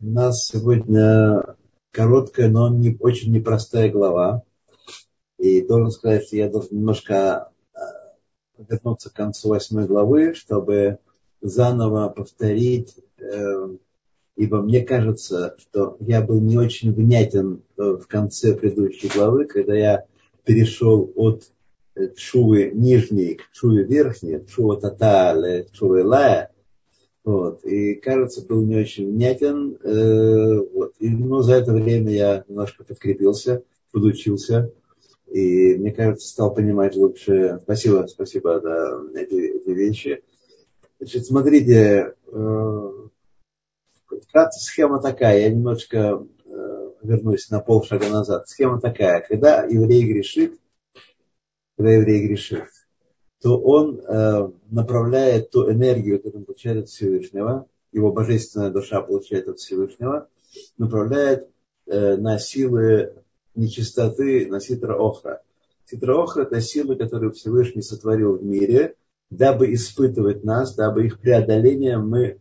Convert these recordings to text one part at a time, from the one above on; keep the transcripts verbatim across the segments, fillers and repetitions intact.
У нас сегодня короткая, но не, очень непростая глава. И должен сказать, что я должен немножко вернуться к концу восьмой главы, чтобы заново повторить, э, ибо мне кажется, что я был не очень внятен в конце предыдущей главы, когда я перешел от тшувы нижней к тшуве верхней, тшува татале, тшува лая. Вот. И, кажется, был не очень внятен. Э, вот. И, ну, за это время я немножко подкрепился, подучился. И, мне кажется, стал понимать лучше. Спасибо, спасибо за да, эти, эти вещи. Значит, смотрите, э, вкратце схема такая. Я немножечко э, вернусь на полшага назад. Схема такая. Когда еврей грешит, когда еврей грешит, то он э, направляет ту энергию, которую он получает от Всевышнего, его божественная душа получает от Всевышнего, направляет э, на силы нечистоты, на ситра охра. Ситра охра – это силы, которые Всевышний сотворил в мире, дабы испытывать нас, дабы их преодолением мы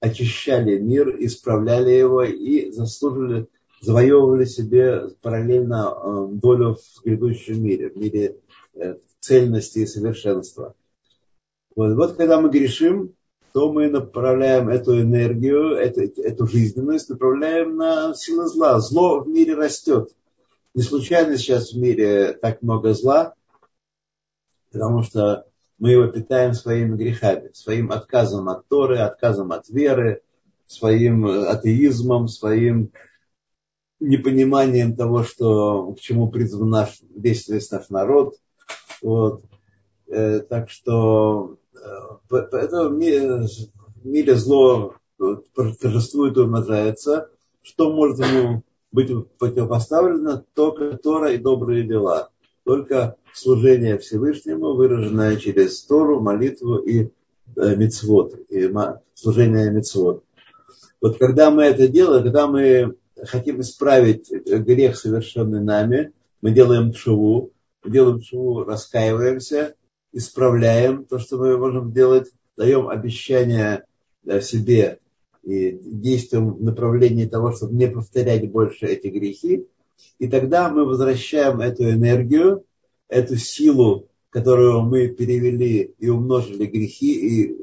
очищали мир, исправляли его и заслужили, завоевывали себе параллельно э, долю в грядущем мире, в мире э, цельности и совершенства. Вот, вот когда мы грешим, то мы направляем эту энергию, эту, эту жизненность, направляем на силы зла. Зло в мире растет. Не случайно сейчас в мире так много зла, потому что мы его питаем своими грехами, своим отказом от Торы, отказом от веры, своим атеизмом, своим непониманием того, что, к чему призван наш, весь, весь наш народ. Вот. Э, так что э, это в мире, в мире зло торжествует и умножается. Что может ему быть противопоставлено? Только Тора и добрые дела. Только служение Всевышнему, выраженное через Тору, молитву и э, мицвот, и ма, служение мицвот. Вот когда мы это делаем, когда мы хотим исправить грех, совершенный нами, мы делаем тшуву. Делаем шуву, раскаиваемся, исправляем то, что мы можем делать, даем обещание себе и действуем в направлении того, чтобы не повторять больше эти грехи. И тогда мы возвращаем эту энергию, эту силу, которую мы перевели и умножили грехи, и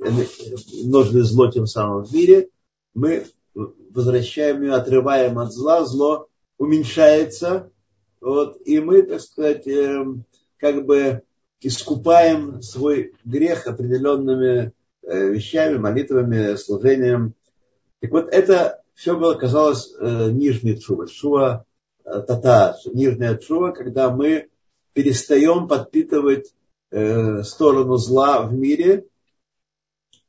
умножили зло тем самым в мире, мы возвращаем ее, отрываем от зла, зло уменьшается. Вот, и мы, так сказать, как бы искупаем свой грех определенными вещами, молитвами, служением. Так вот, это все было, казалось, нижней тшува, тшува тата, нижняя тшува, когда мы перестаем подпитывать сторону зла в мире,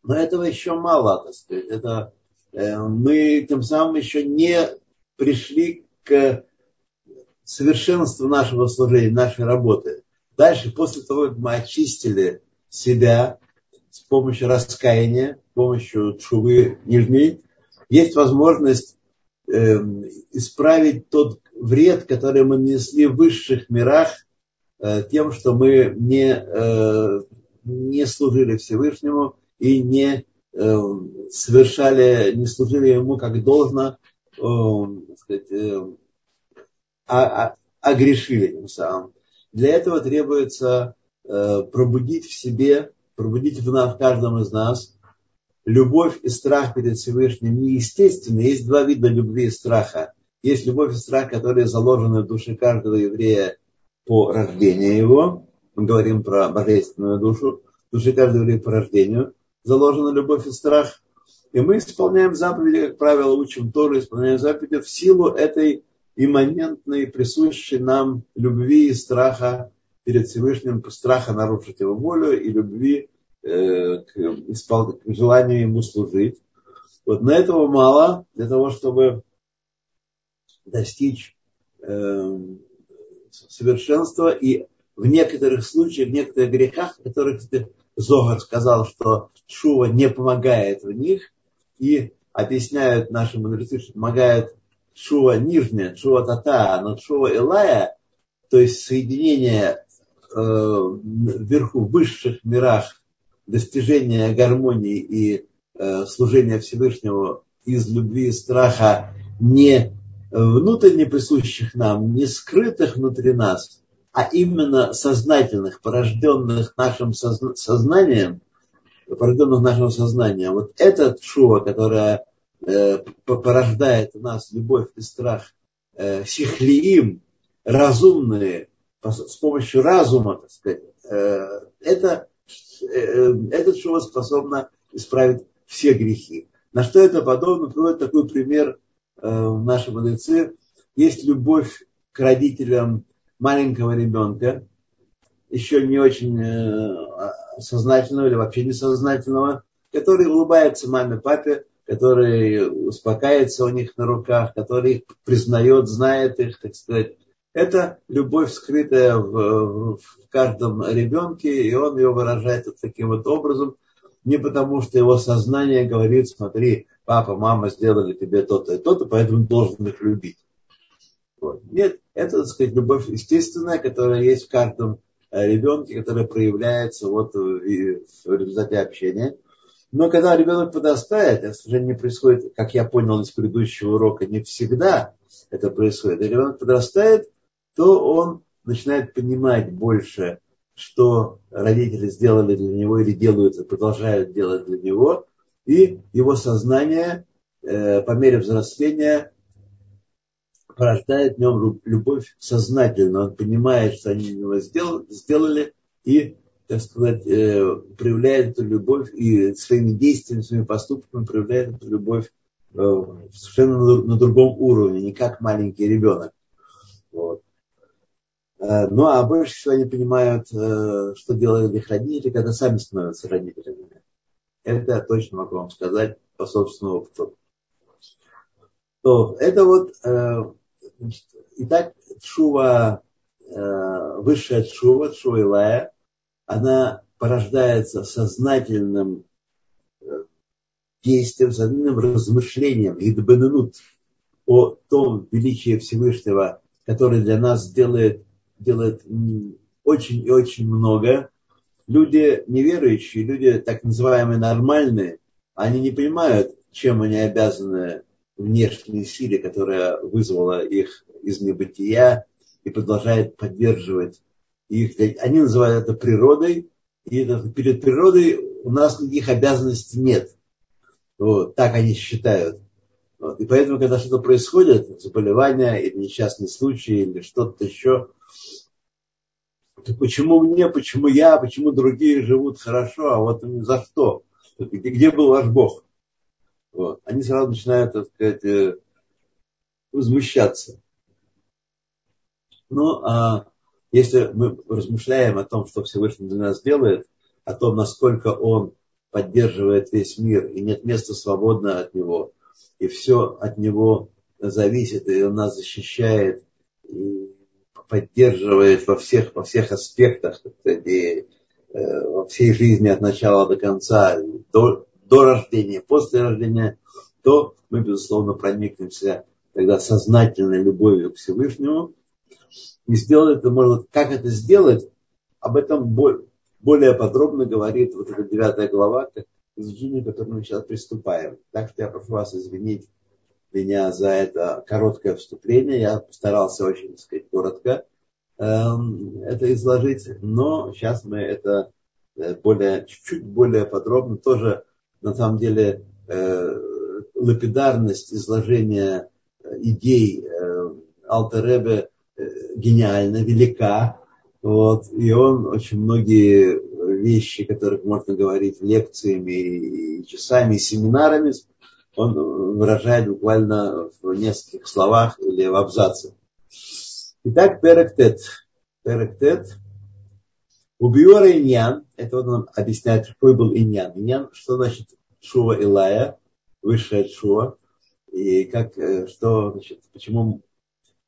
но этого еще мало, так сказать. Это, мы тем самым еще не пришли к совершенство нашего служения, нашей работы. Дальше, после того, как мы очистили себя с помощью раскаяния, с помощью тшувы нижней, есть возможность э, исправить тот вред, который мы нанесли в высших мирах э, тем, что мы не, э, не служили Всевышнему и не э, совершали, не служили Ему как должно, э, так сказать, э, А, а, а грешили тем самым. Для этого требуется э, пробудить в себе, пробудить в, нас, в каждом из нас любовь и страх перед Всевышним. Неестественно, есть два вида любви и страха. Есть любовь и страх, которые заложены в душе каждого еврея по рождению его. Мы говорим про божественную душу. В душе каждого еврея по рождению заложена любовь и страх. И мы исполняем заповеди, как правило, учим Тору, исполняем заповеди в силу этой имманентной, присущей нам любви и страха перед Всевышним, страха нарушить его волю и любви э, к, к желанию ему служить. Вот, но этого мало для того, чтобы достичь э, совершенства. И в некоторых случаях, в некоторых грехах, в которых Зогар сказал, что тшува не помогает в них, и объясняют нашим мудрецы, что помогает тшува нижняя, тшува тата, но тшува элая, то есть соединение э, вверху в высших мирах, достижение гармонии и э, служения Всевышнему из любви и страха, не внутренне присущих нам, не скрытых внутри нас, а именно сознательных, порожденных нашим сознанием, порожденных нашим сознанием. Вот эта тшува, которая порождает в нас любовь и страх, сихлиим, разумные, с помощью разума, так сказать, это, это тшува способна исправить все грехи. На что это подобно? Приводит такой пример наши мудрецы. Есть любовь к родителям маленького ребенка, еще не очень сознательного или вообще несознательного, который улыбается маме, папе, который успокаивается у них на руках, который их признает, знает их, так сказать. Это любовь, скрытая в, в каждом ребенке, и он ее выражает вот таким вот образом, не потому что его сознание говорит: смотри, папа, мама сделали тебе то-то и то-то, поэтому должен их любить. Вот. Нет, это, так сказать, любовь естественная, которая есть в каждом ребенке, которая проявляется вот в, в результате общения. Но когда ребенок подрастает, это уже не происходит, как я понял из предыдущего урока, не всегда это происходит. Когда ребенок подрастает, то он начинает понимать больше, что родители сделали для него или делают, и продолжают делать для него. И его сознание э, по мере взросления порождает в нем любовь сознательно. Он понимает, что они его сделали, сделали и, так сказать, э, проявляет эту любовь и своими действиями, своими поступками проявляет эту любовь э, совершенно на, на другом уровне, не как маленький ребенок. Вот. Э, ну а больше всего они понимают, э, что делают их родители, когда сами становятся родителями. Это я точно могу вам сказать по собственному опыту. То, это вот, э, значит, итак, тшува, э, высшая тшува, тшува илая, она порождается сознательным действием, сознательным размышлением, идбененут, о том величии Всевышнего, который для нас делает, делает очень и очень много. Люди неверующие, люди так называемые нормальные, они не понимают, чем они обязаны внешней силе, которая вызвала их из небытия и продолжает поддерживать их. Они называют это природой, и перед природой у нас никаких обязанностей нет. Вот, так они считают. Вот. И поэтому, когда что-то происходит, заболевание или несчастный случай, или что-то еще, почему мне, почему я, почему другие живут хорошо, а вот за что? Где был ваш Бог? Вот. Они сразу начинают, так сказать, возмущаться. Ну, а если мы размышляем о том, что Всевышний для нас делает, о том, насколько Он поддерживает весь мир, и нет места свободного от Него, и все от Него зависит, и Он нас защищает, и поддерживает во всех, во всех аспектах, и, э, во всей жизни от начала до конца, до, до рождения, после рождения, то мы, безусловно, проникнемся тогда сознательной любовью к Всевышнему. И сделать это можно. Как это сделать, об этом более, более подробно говорит вот эта девятая глава, к изучению, к которому мы сейчас приступаем. Так что я прошу вас извинить меня за это короткое вступление. Я постарался очень, так сказать, коротко э, это изложить, но сейчас мы это более, чуть-чуть более подробно. Тоже, на самом деле, э, лапидарность изложения идей э, Алтер Ребе э, гениальна, велика. Вот, и он очень многие вещи, о которых можно говорить лекциями, и часами, и семинарами, он выражает буквально в нескольких словах или в абзаце. Итак, перектет. Перектет. Убиора иньян. Это он нам объясняет, какой был иньян. Иньян, что значит тшува илая, высшая тшува. И как, что, значит, почему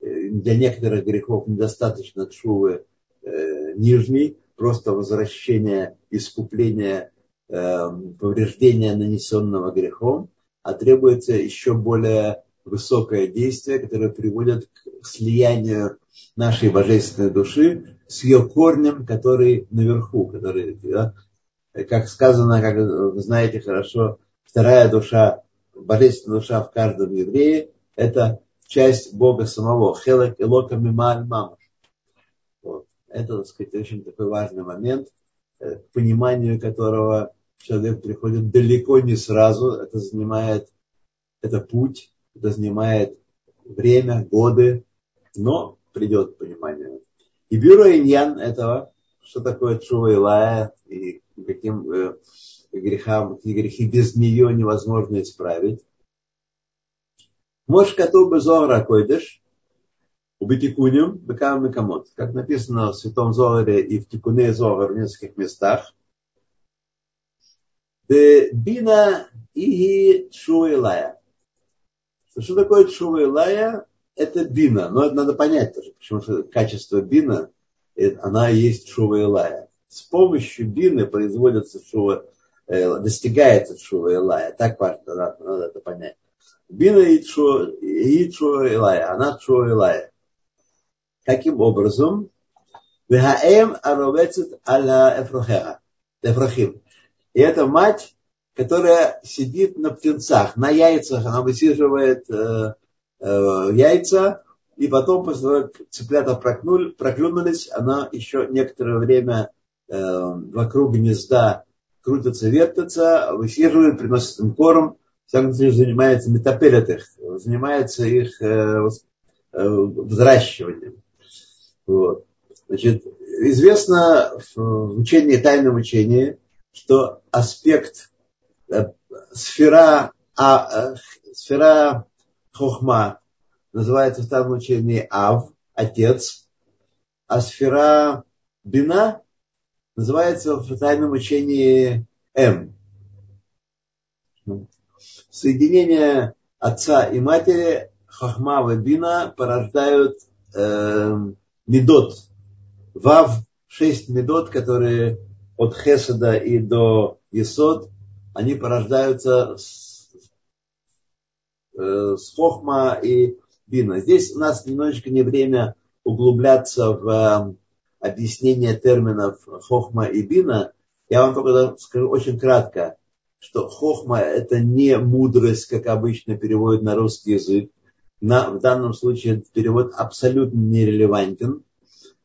для некоторых грехов недостаточно тшувы э, нижней, просто возвращение, искупление э, повреждения, нанесенного грехом. А требуется еще более высокое действие, которое приводит к слиянию нашей божественной души с ее корнем, который наверху, который, да, как сказано, как вы знаете хорошо, вторая душа божественная душа в каждом еврее, это часть Бога самого. Хелек элока мимааль мамаш. Вот. Это, так сказать, очень такой важный момент, к пониманию которого человек приходит далеко не сразу. Это занимает, это путь, это занимает время, годы, но придет понимание. И бюро иньян этого, что такое тшува илая, и каким э, грехам, какие грехи без нее невозможно исправить. Мош катув бе-зоар койдеш, убитикуним, бекам и камот. Как написано в Святом Зоаре и в Тикуне Зоар в нескольких местах. Де бина иги тшува илая. Что такое тшува илая? Это бина. Но это надо понять тоже, почему что качество бина, она и есть тшува илая. С помощью бины производится тшува, достигается тшува илая. Так важно, надо, надо это понять. Бина и тшува илая, она тшува илая. Каким образом? Вехаэм аровецет аля эфрохеха, эфрохим. И это мать, которая сидит на птенцах, на яйцах, она высиживает э, э, яйца, и потом, после того, как цыплята проклюнулись, она еще некоторое время э, вокруг гнезда крутится, вертится, высиживает, приносит им корм. Сам занимается метапелет их, занимается их э, э, взращиванием. Вот. Значит, известно в учении, тайном учении, что аспект э, сфера, а, э, сфера хохма называется в тайном учении Ав, отец, а сфера бина называется в тайном учении М. Соединение отца и матери, хохма и бина, порождают э, медот. Вав, шесть медот, которые от хеседа и до есод, они порождаются с, э, с хохма и бина. Здесь у нас немножечко не время углубляться в э, объяснение терминов хохма и бина. Я вам только скажу очень кратко, что хохма – это не мудрость, как обычно переводят на русский язык. На, в данном случае этот перевод абсолютно нерелевантен.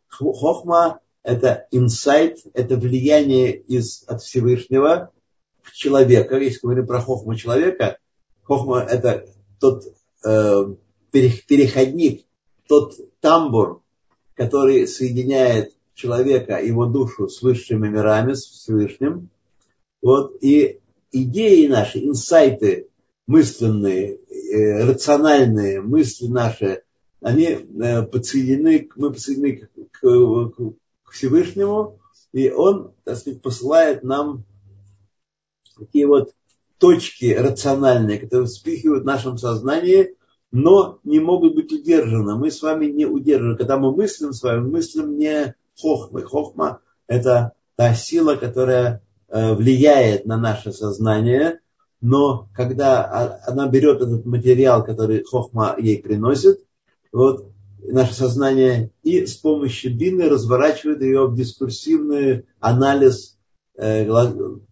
Хохма – это инсайт, это влияние из, от Всевышнего в человека. Если говорим про хохму человека, хохма – это тот э, переходник, тот тамбур, который соединяет человека, его душу с высшими мирами, с Всевышним. Вот, и идеи наши, инсайты мысленные, э, рациональные, мысли наши, они э, подсоединены, мы подсоединены к, к, к Всевышнему, и он, так сказать, посылает нам такие вот точки рациональные, которые вспыхивают в нашем сознании, но не могут быть удержаны. Мы с вами не удержаны. Когда мы мыслим с вами, мы мыслим не хохмой. Хохма – это та сила, которая влияет на наше сознание, но когда она берет этот материал, который хохма ей приносит, вот, наше сознание, и с помощью бины разворачивает ее в дискурсивный анализ э,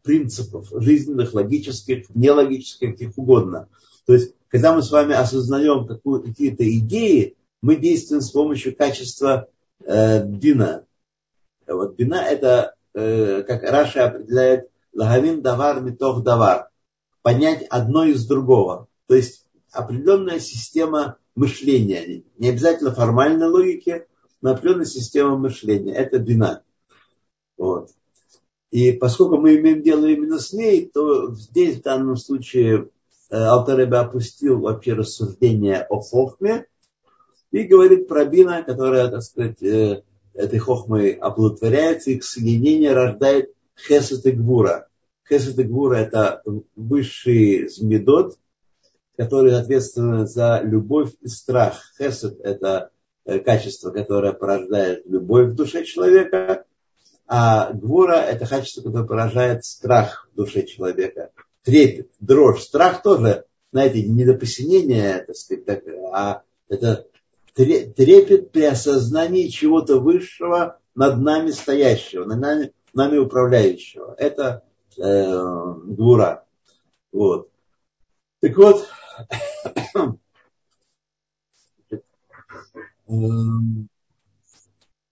принципов жизненных, логических, нелогических, каких угодно. То есть, когда мы с вами осознаем какую, какие-то идеи, мы действуем с помощью качества э, бина. Вот, бина – это как Раши определяет, лагавин давар митох давар, понять одно из другого. То есть определенная система мышления, не обязательно формальной логики, но определенная система мышления. Это бина. Вот. И поскольку мы имеем дело именно с ней, то здесь в данном случае Алтер Ребе опустил вообще рассуждение о хохме и говорит про бина, которая, так сказать, этой хохмой оплодотворяется, и к соединению рождает хесед и гвура. Хесед и гвура – это высший змедот, который ответственен за любовь и страх. Хесед – это качество, которое порождает любовь в душе человека, а гвура – это качество, которое порождает страх в душе человека. Трепет, дрожь. Страх тоже, знаете, не до посинения, так сказать, так, а это трепет при осознании чего-то высшего над нами стоящего, над нами, нами управляющего. Это э, гвура. Вот. Так вот,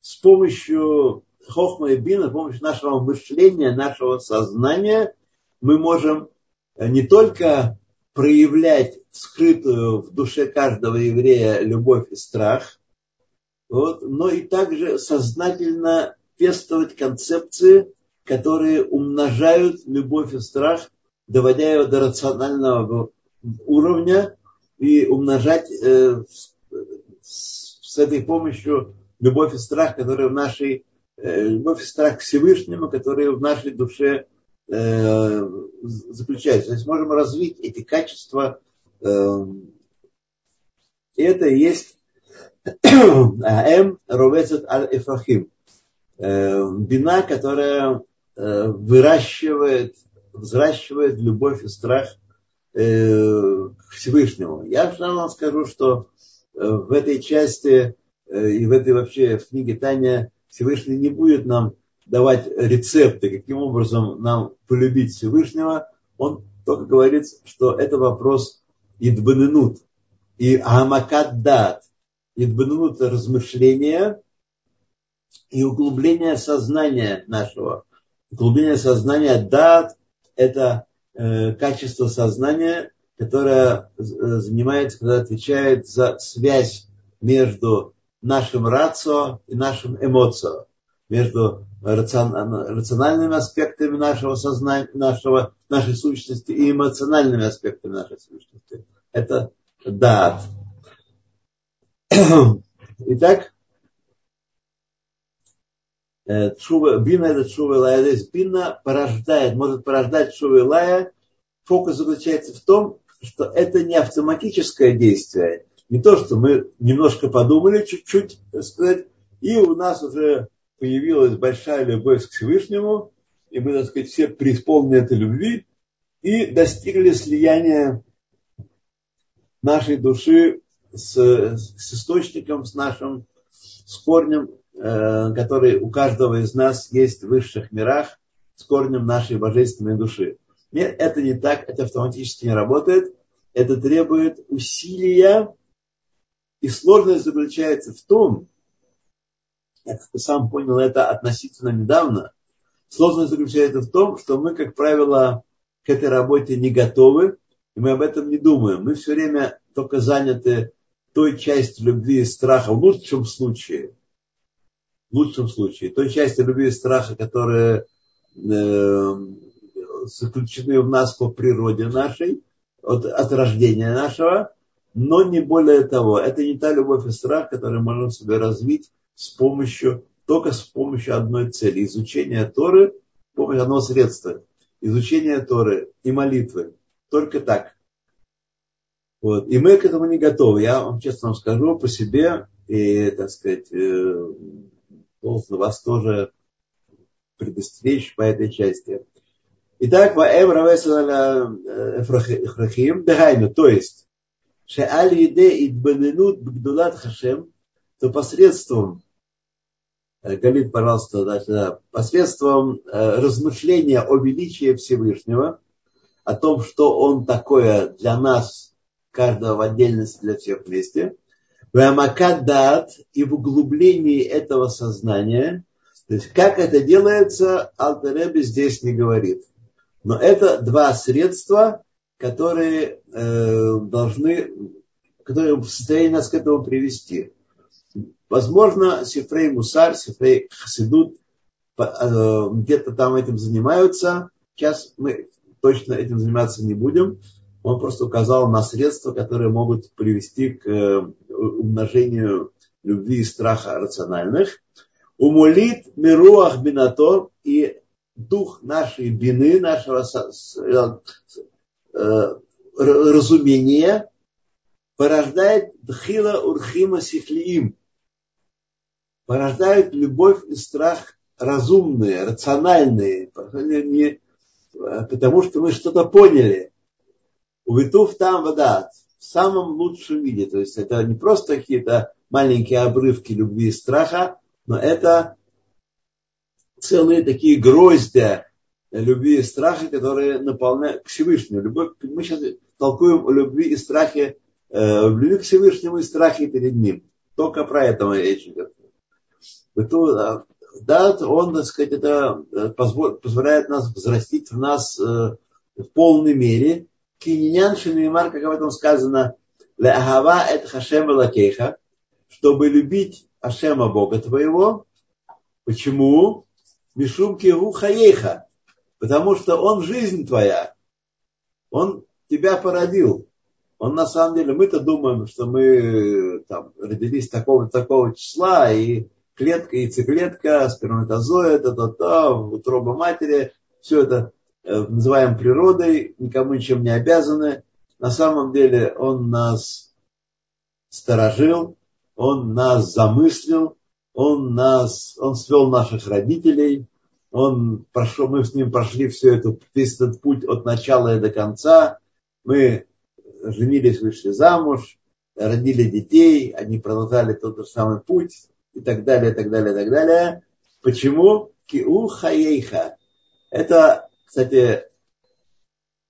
с помощью хохма и бина, с помощью нашего мышления, нашего сознания, мы можем не только проявлять скрытую в душе каждого еврея любовь и страх, вот, но и также сознательно пестовать концепции, которые умножают любовь и страх, доводя его до рационального уровня, и умножать э, с, с этой помощью любовь и страх, которые в нашей э, любовь и страх к Всевышнему, которые в нашей душе э, заключаются. То есть можем развить эти качества. Э, это и есть Аэм Ровецет Аль-Эфахим. Бина, которая выращивает, взращивает любовь и страх к Всевышнему. Я вам скажу, что в этой части и в этой вообще в книге Таня Всевышний не будет нам давать рецепты, каким образом нам полюбить Всевышнего. Он только говорит, что это вопрос идбаненут и амакат дат. Идбаненут – это размышления и углубление сознания нашего. Углубление сознания, дат, это э, качество сознания, которое занимается, когда отвечает за связь между нашим рацио и нашим эмоцио, между рациональными аспектами нашего сознания, нашего, нашей сущности и эмоциональными аспектами нашей сущности. Это дат. Итак, Тшува, бина это тшува илая, то есть бина порождает, может порождать тшува илая. Фокус заключается в том, что это не автоматическое действие, не то, что мы немножко подумали чуть-чуть, так сказать, и у нас уже появилась большая любовь к Всевышнему, и мы, так сказать, все преисполнены этой любви и достигли слияния нашей души с, с источником, с нашим, с корнем, который у каждого из нас есть в высших мирах, с корнем нашей божественной души. Нет, это не так, это автоматически не работает. Это требует усилия. И сложность заключается в том, я как ты сам понял это относительно недавно, сложность заключается в том, что мы, как правило, к этой работе не готовы, и мы об этом не думаем. Мы все время только заняты той частью любви и страха, в лучшем случае, В лучшем случае. той части любви и страха, которые э, заключены в нас по природе нашей, от, от рождения нашего, но не более того. Это не та любовь и страх, которую можно себе развить с помощью, только с помощью одной цели. Изучения Торы, с помощью одного средства. Изучения Торы и молитвы. Только так. Вот. И мы к этому не готовы. Я вам честно вам скажу по себе, и, так сказать, э, должен вас тоже предостеречь по этой части. Итак, ваэм равэсаля эфрахим дагайну, то есть шеаль еде идбаненут бгдулат хашем, то посредством, Галит, пожалуйста, да, посредством размышления о величии Всевышнего, о том, что Он такое для нас, каждого в отдельности, для всех вместе, и в углублении этого сознания, то есть как это делается, Алтер Ребе здесь не говорит. Но это два средства, которые э, должны, которые в состоянии нас к этому привести. Возможно, Сифрей Мусар, Сифрей Хасидут э, где-то там этим занимаются. Сейчас мы точно этим заниматься не будем. Он просто указал на средства, которые могут привести к умножению любви и страха рациональных. Умолит мируах бинато, и дух нашей бины, нашего разумения порождает дхила урхима сихлиим, порождает любовь и страх разумные, рациональные, не потому что мы что-то поняли. Увитов там вода в самом лучшем виде. То есть это не просто какие-то маленькие обрывки любви и страха, но это целые такие гроздья любви и страха, которые наполняют к Всевышнему. Любовь, мы сейчас толкуем о любви и страхе, э, в любви к Всевышнему и страхе перед Ним. Только про это речь идет. Да, он, так сказать, это позволяет нас взрастить в нас э, в полной мере. Киньян шенеймар, как об этом сказано, леахава эт хашема лакейха, чтобы любить Ашема Бога твоего. Почему? Мишум кигу хаейха, потому что он жизнь твоя, он тебя породил. Он на самом деле, мы-то думаем, что мы там родились такого такого числа, и клетка, яйцеклетка, сперматозоид, это-то, утроба матери, все это называем природой, никому ничем не обязаны. На самом деле он нас сторожил, он нас замыслил, он нас, он свел наших родителей, он прошел, мы с ним прошли все это, весь этот путь от начала и до конца. Мы женились, вышли замуж, родили детей, они продолжали тот же самый путь. И так далее, и так далее, и так далее. Почему? Киу хаейха. Это, кстати,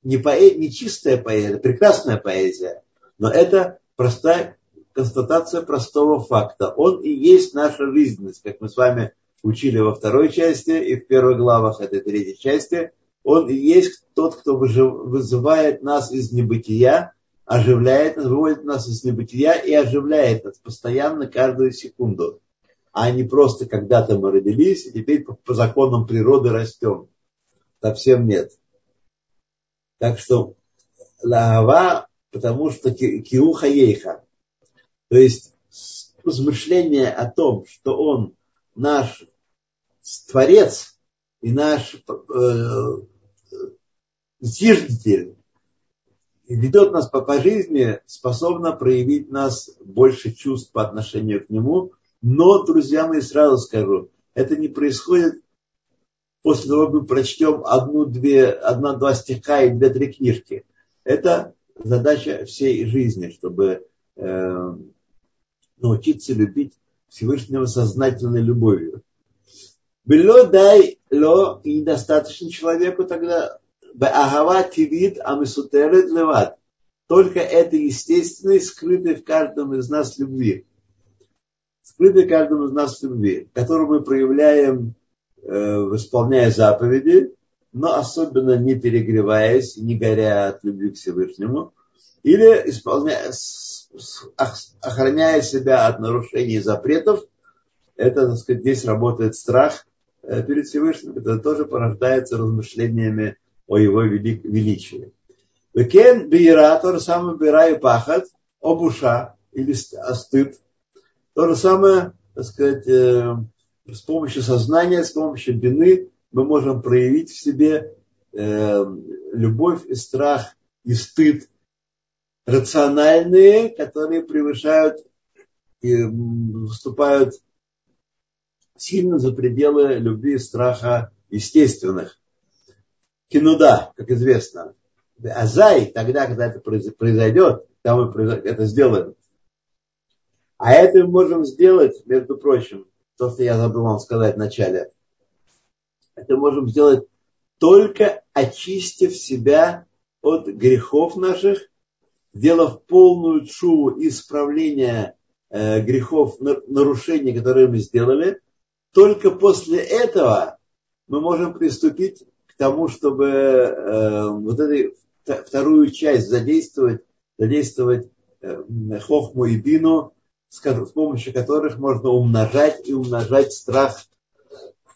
не, поэ... не чистая поэзия, прекрасная поэзия, но это простая констатация простого факта. Он и есть наша жизненность, как мы с вами учили во второй части и в первых главах этой третьей части. Он и есть тот, кто вызывает нас из небытия, оживляет нас, выводит нас из небытия и оживляет нас постоянно, каждую секунду. А не просто когда-то мы родились, и теперь по, по законам природы растем. Совсем нет. Так что лаава, потому что киуха ейха. То есть размышление о том, что он наш творец и наш э, зиждитель, ведет нас по, по жизни, способно проявить нас больше чувств по отношению к нему. Но, друзья мои, сразу скажу, это не происходит после того, как мы прочтем одну-две, одна-два стиха и две-три книжки. Это задача всей жизни, чтобы э, научиться любить Всевышнего сознательной любовью. Бело дай ло, и недостаточно человеку тогда только это естественное, скрытое в каждом из нас любви. Скрытое в каждом из нас любви, которую мы проявляем, исполняя заповеди, но особенно не перегреваясь, не горя от любви к Всевышнему, или исполняя, охраняя себя от нарушений запретов. Это, так сказать, здесь работает страх перед Всевышним, это тоже порождается размышлениями о его велик, величии. Векен бейра, то же самое бейра и пахат, обуша или стыд. То же самое, так сказать, э, с помощью сознания, с помощью бины мы можем проявить в себе э, любовь и страх и стыд рациональные, которые превышают и выступают сильно за пределы любви и страха естественных. Кинуда, как известно. Азай, тогда, когда это произойдет, когда мы это сделаем. А это мы можем сделать, между прочим, то, что я забыл вам сказать вначале. Это можем сделать только очистив себя от грехов наших, сделав полную тшуву исправления э, грехов, нарушений, которые мы сделали. Только после этого мы можем приступить тому, чтобы э, вот эту вторую часть задействовать, задействовать э, хохму и бину, с, с помощью которых можно умножать и умножать страх,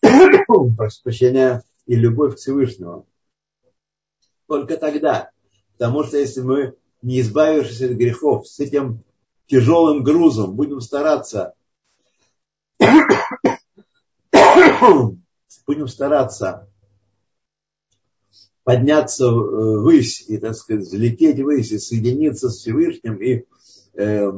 прошу прощения, и любовь к Всевышнему. Только тогда. Потому что если мы, не избавившись от грехов, с этим тяжелым грузом будем стараться, будем стараться подняться ввысь и, так сказать, взлететь ввысь и соединиться с Всевышним и э,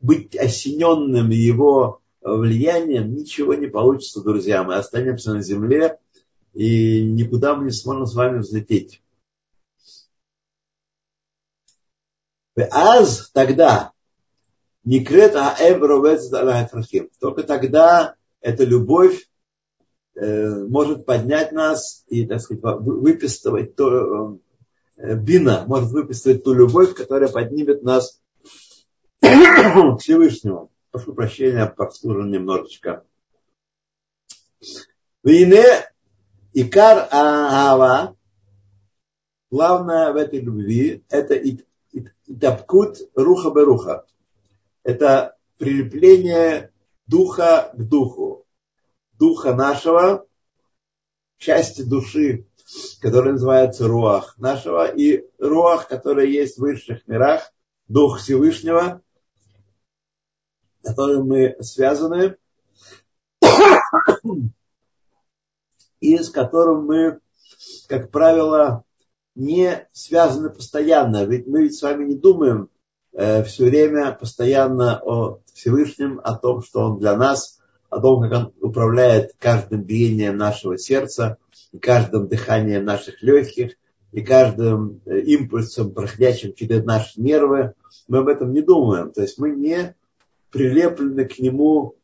быть осененным его влиянием, ничего не получится, друзья. Мы останемся на земле и никуда мы не сможем с вами взлететь. Аз тогда никрет аэбровец алахафрахим. Только тогда эта любовь может поднять нас и, так сказать, выпистывать то, бина может выписать ту любовь, которая поднимет нас к Всевышнему. Прошу прощения, подслужен немножечко. Вине икар аава, главное в этой любви, это итапкут руха беруха. Это прилепление духа к духу. Духа нашего, части души, которая называется руах нашего, и руах, который есть в высших мирах, дух Всевышнего, которым мы связаны, и с которым мы, как правило, не связаны постоянно. Ведь мы ведь с вами не думаем э, все время постоянно о Всевышнем, о том, что Он для нас, о том, как Он управляет каждым биением нашего сердца, и каждым дыханием наших легких, и каждым импульсом, проходящим через наши нервы. Мы об этом не думаем. То есть мы не прилеплены к Нему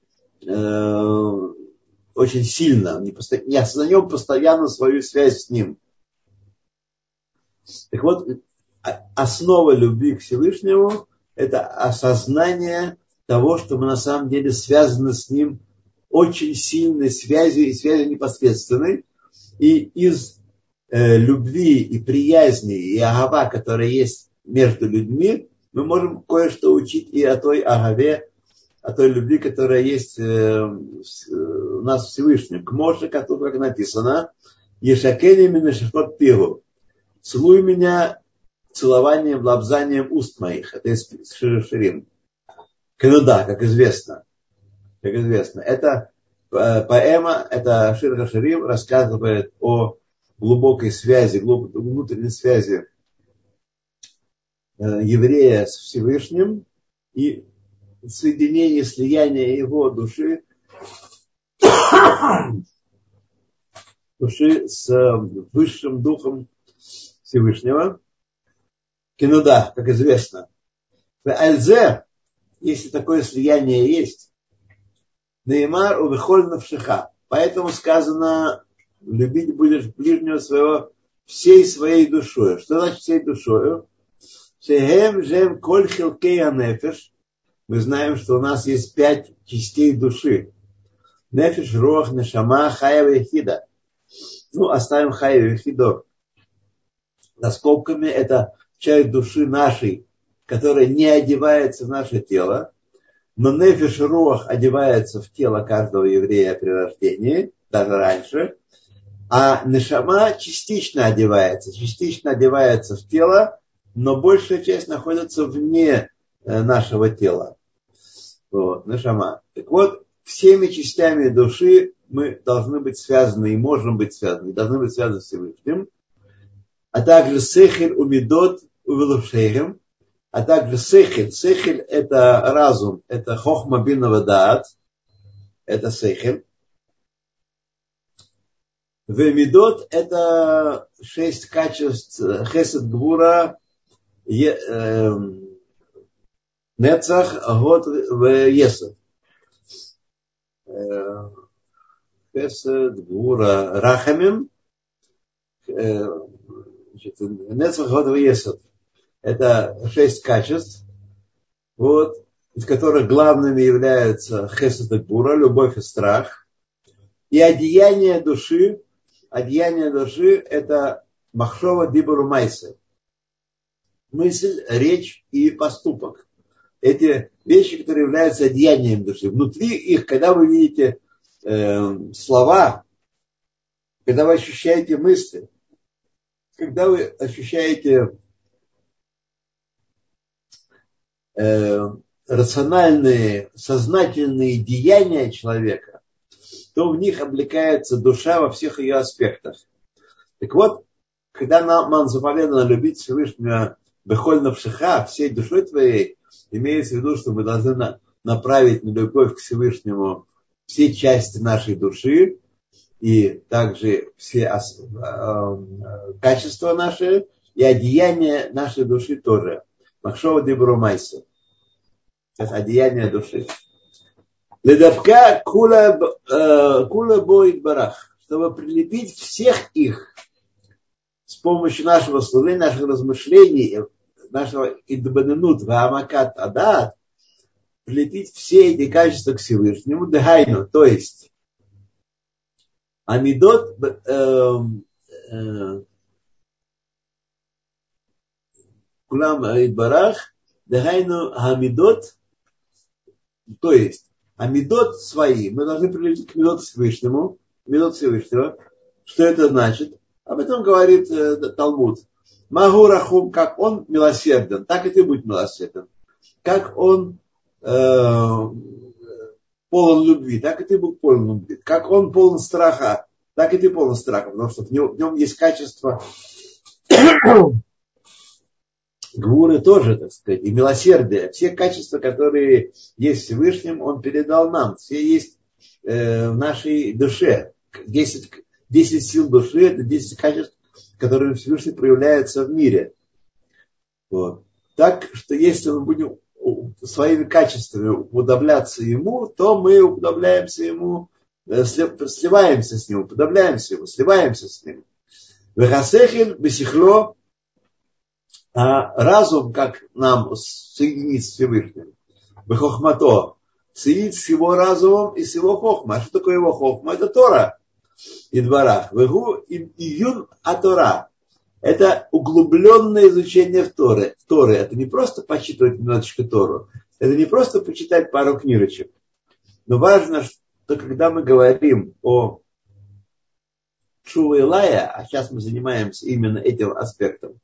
э, очень сильно, не, постоянно, не осознаем постоянно свою связь с Ним. Так вот, основа любви к Всевышнему – это осознание того, что мы на самом деле связаны с Ним очень сильной связью и связью непосредственной. И из э, любви и приязни, и агава, которая есть между людьми, мы можем кое-что учить и о той агаве, о той любви, которая есть э, у нас Всевышнем. К Моше, как написано, «Ешакени мин шахот пигу». Целуй меня целованием, лобзанием уст моих. Это из Ширим. Кенуда, как известно. Как известно. Это поэма, это Шир Ширим рассказывает о глубокой связи, глубокой внутренней связи еврея с Всевышним и соединение, слияние его души, души с высшим духом Всевышнего. Кинуда, как известно. В Альзе, если такое слияние есть, Неймар увехольна в шиха. Поэтому сказано, любить будешь ближнего своего всей своей душой. Что значит всей душой? Шехем жем коль хилкей анефеш. Мы знаем, что у нас есть пять частей души. Нефеш, рох, нешама, хая вехида. Ну, оставим хая вехидо. За скобками это часть души нашей, которая не одевается в наше тело, но нефиш руах одевается в тело каждого еврея при рождении, даже раньше, а нешама частично одевается, частично одевается в тело, но большая часть находится вне нашего тела. Вот, нешама. Так вот, всеми частями души мы должны быть связаны и можем быть связаны, и должны быть связаны с Всевышним, а также сехель умидот увелушейхем, а также сехель. Сехель – это разум, это хохма бинова даат, это сехель. Вемидот – это шесть качеств хесед гвура, нецах, год, есед. Хесед гвура рахамим, это шесть качеств, вот, из которых главными являются хесед и гвура, любовь и страх. И одеяние души, одеяние души это махшова дибур майсе. Мысль, речь и поступок. Эти вещи, которые являются одеянием души. Внутри их, когда вы видите э, слова, когда вы ощущаете мысли, когда вы ощущаете э, рациональные, сознательные деяния человека, то в них облекается душа во всех ее аспектах. Так вот, когда нам заповедано любить Всевышнего бехоль навшиха, всей душой твоей, имеется в виду, что мы должны на, направить на любовь к Всевышнему все части нашей души, и также все качества наши и одеяния нашей души тоже. Махшова дибур майсе. Это одеяние души. Ледавка кула боит барах. Чтобы прилепить всех их, с помощью нашего служения, наших размышлений, нашего идбаненут, ваамакат адат, плетить все эти качества к Всевышнему, дыхайну, то есть амидот, э, э, кулам идбарах, дыхайну амидот, то есть амидот свои, мы должны прилететь к амидоту Всевышнему, амидот Всевышнего, что это значит? Об этом говорит э, Талмуд. Магу рахум, как он милосерден, так и ты будь милосерден. Как он э, полон любви, так и ты будь полон любви. Как он полон страха, так и ты полон страха. Потому что в нем, в нем есть качество гвуры тоже, так сказать, и милосердие. Все качества, которые есть в Всевышнем, он передал нам. Все есть э, в нашей душе. Десять Десять сил души – это десять качеств, которые Всевышний проявляются в мире. Вот. Так что если мы будем своими качествами уподобляться ему, то мы уподобляемся ему, сливаемся с ним, уподобляемся ему, сливаемся с ним. Вехасехин бисихло, а разум, как нам соединить с Всевышним, вехохмато, соединить с его разумом и с его хохма. Что такое его хохма? Это Тора. И дворах. Вегу июн атора. Это углубленное изучение в Торы. Торы. Это не просто почитывать немножечко Тору. Это не просто почитать пару книжечек. Но важно, что когда мы говорим о Тшува и Лая, а сейчас мы занимаемся именно этим аспектом,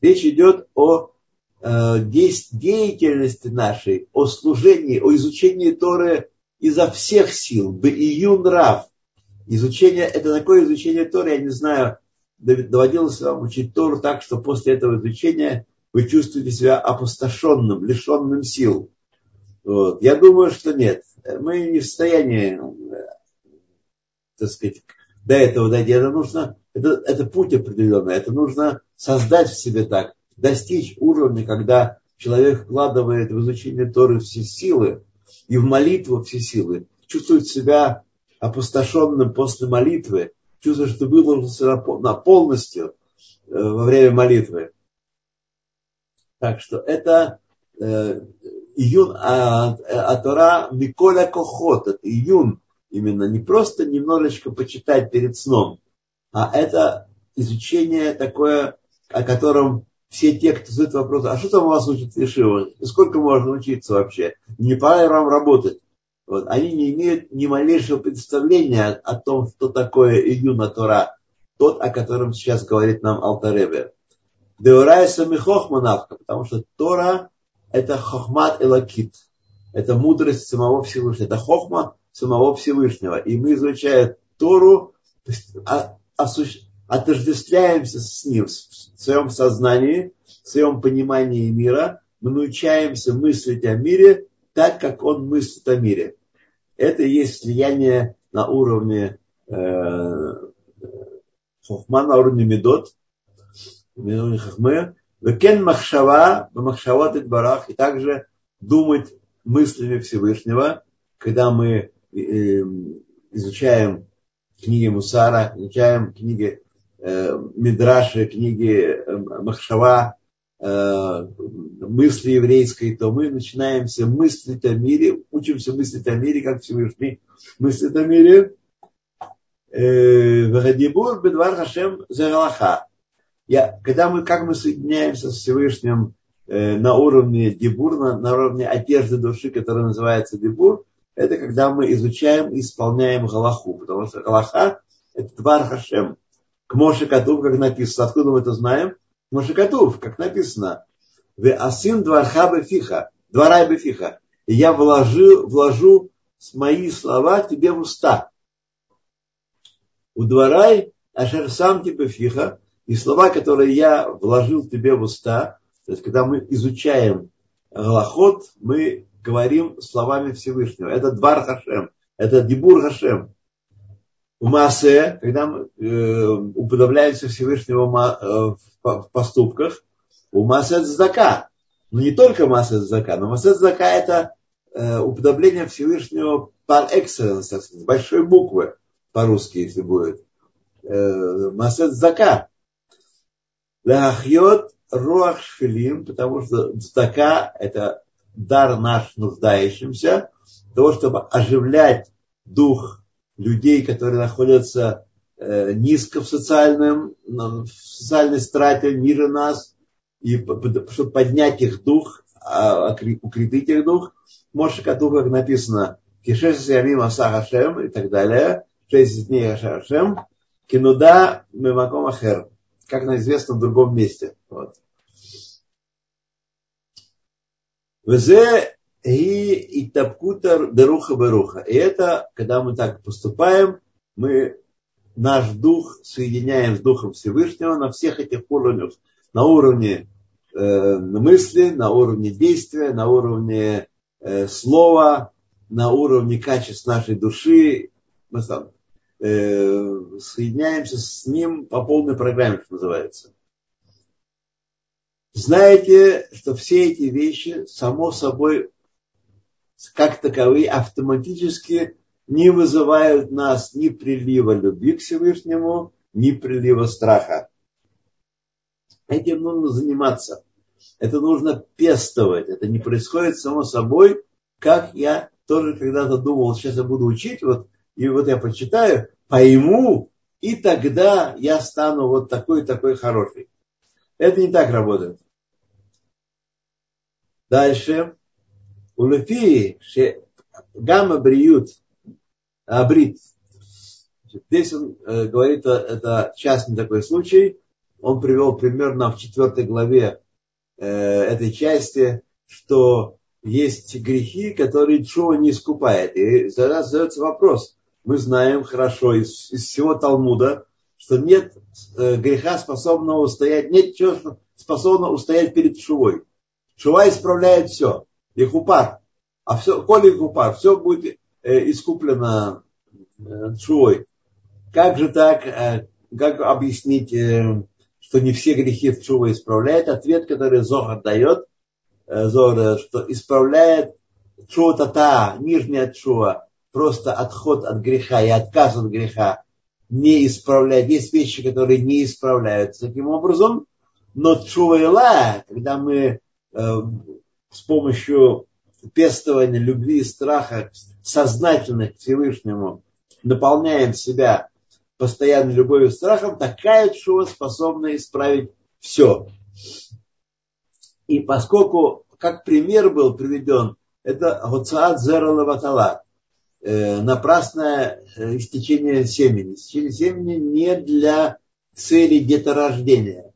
речь идет о э, деятельности нашей, о служении, о изучении Торы изо всех сил. Бы июн рав. Изучение, это такое изучение Торы, я не знаю, доводилось вам учить Тору так, что после этого изучения вы чувствуете себя опустошенным, лишенным сил. Вот. Я думаю, что нет. Мы не в состоянии, так сказать, до этого дойти. Это нужно, это, это путь определенный, это нужно создать в себе так, достичь уровня, когда человек вкладывает в изучение Торы все силы и в молитву все силы, чувствует себя опустошенным после молитвы, чувствуешь, что ты выложился полностью во время молитвы. Так что это июн атора миколя кохот, это июн именно, не просто немножечко почитать перед сном, а это изучение такое, о котором все те, кто задает вопрос, а что там у вас учат в Ешивах, и сколько можно учиться вообще, не пора ли вам работать? Вот. Они не имеют ни малейшего представления о том, что такое июна Тора, тот, о котором сейчас говорит нам Алтаребе. Деурайса михохманавка, потому что Тора это хохмат элакит, это мудрость самого Всевышнего, это хохма самого Всевышнего. И мы, изучая Тору, отождествляемся с ним в своем сознании, в своем понимании мира, мы научаемся мыслить о мире так, как он мыслит о мире. Это и есть слияние на уровне хохма, на уровне медот, на уровне хохмы. Векен махшава, махшават идбарах, и также думать мыслями Всевышнего, когда мы изучаем книги Мусара, изучаем книги Мидраши, книги Махшава, мысли еврейской, то мы начинаемся мыслить о мире, учимся мыслить о мире, как Всевышний мыслит о мире. Вахадибур бедвар хашем загалаха. Когда мы, как мы соединяемся с Всевышним на уровне дибур, на, на уровне одежды души, которая называется дибур, это когда мы изучаем и исполняем галаху, потому что галаха это двар хашем. К Моше Катув, как написано, откуда мы это знаем? Моше Катув, как написано, «Веасин дворха бефиха, двора бефиха, и я вложу, вложу мои слова тебе в уста». «Удворай ашер сам тебе бефиха», и слова, которые я вложил тебе в уста, то есть когда мы изучаем галахот, мы говорим словами Всевышнего. Это двор Хашем, это дибур Хашем. В массе, когда мы э, уподобляемся Всевышнего э, в поступках, у массе цдака. Но не только массе цдака, но массе цдака это э, уподобление Всевышнего par excellence, так сказать, большой буквы по-русски, если будет. Э, массе цдака. Лахьот руах шфилим, потому что цдака – это дар наш нуждающимся, того, чтобы оживлять дух людей, которые находятся низко в, социальном, в социальной страте, ниже нас, и чтобы поднять их дух, укрепить их дух. Моше Катув, как написано, Кишес Ямим Аса Хашем и так далее, шесть дней Аса Хашем, Кинуда Мемаком Ахер, как нам известно в другом месте. Вот. Везе и Итапкута Беруха Беруха. И это, когда мы так поступаем, мы наш дух соединяем с Духом Всевышнего на всех этих уровнях. На уровне э, мысли, на уровне действия, на уровне э, слова, на уровне качеств нашей души. Мы там, э, соединяемся с Ним по полной программе, что называется. Знаете, что все эти вещи, само собой, как таковые, автоматически не вызывают нас ни прилива любви к Всевышнему, ни прилива страха. Этим нужно заниматься. Это нужно пестовать. Это не происходит само собой, как я тоже когда-то думал, сейчас я буду учить, вот, и вот я прочитаю, пойму, и тогда я стану вот такой-такой хороший. Это не так работает. Дальше. Улефи гамма бриют абрит. Здесь он говорит, это частный такой случай. Он привел примерно в четвертой главе э, этой части, что есть грехи, которые Тшува не искупает. И тогда задается вопрос. Мы знаем хорошо из, из всего Талмуда, что нет э, греха, способного устоять, нет чего способного устоять перед Тшувой. Тшува исправляет все. Ихупар. А все, коли Ихупар, все будет э, искуплено э, Тшувой. Как же так, э, как объяснить... Э, что не все грехи в Тшува исправляет. Ответ, который Зохар дает, Зохар, что исправляет Тшува Тата, нижняя Тшува, просто отход от греха и отказ от греха не исправляет. Есть вещи, которые не исправляются таким образом. Но Тшува Эла, когда мы э, с помощью пестования любви и страха сознательно к Всевышнему наполняем себя постоянной любовью и страхом, такая тшува способна исправить все. И поскольку, как пример был приведен, это гоцаат зера леватала, напрасное истечение семени. Истечение семени не для цели деторождения.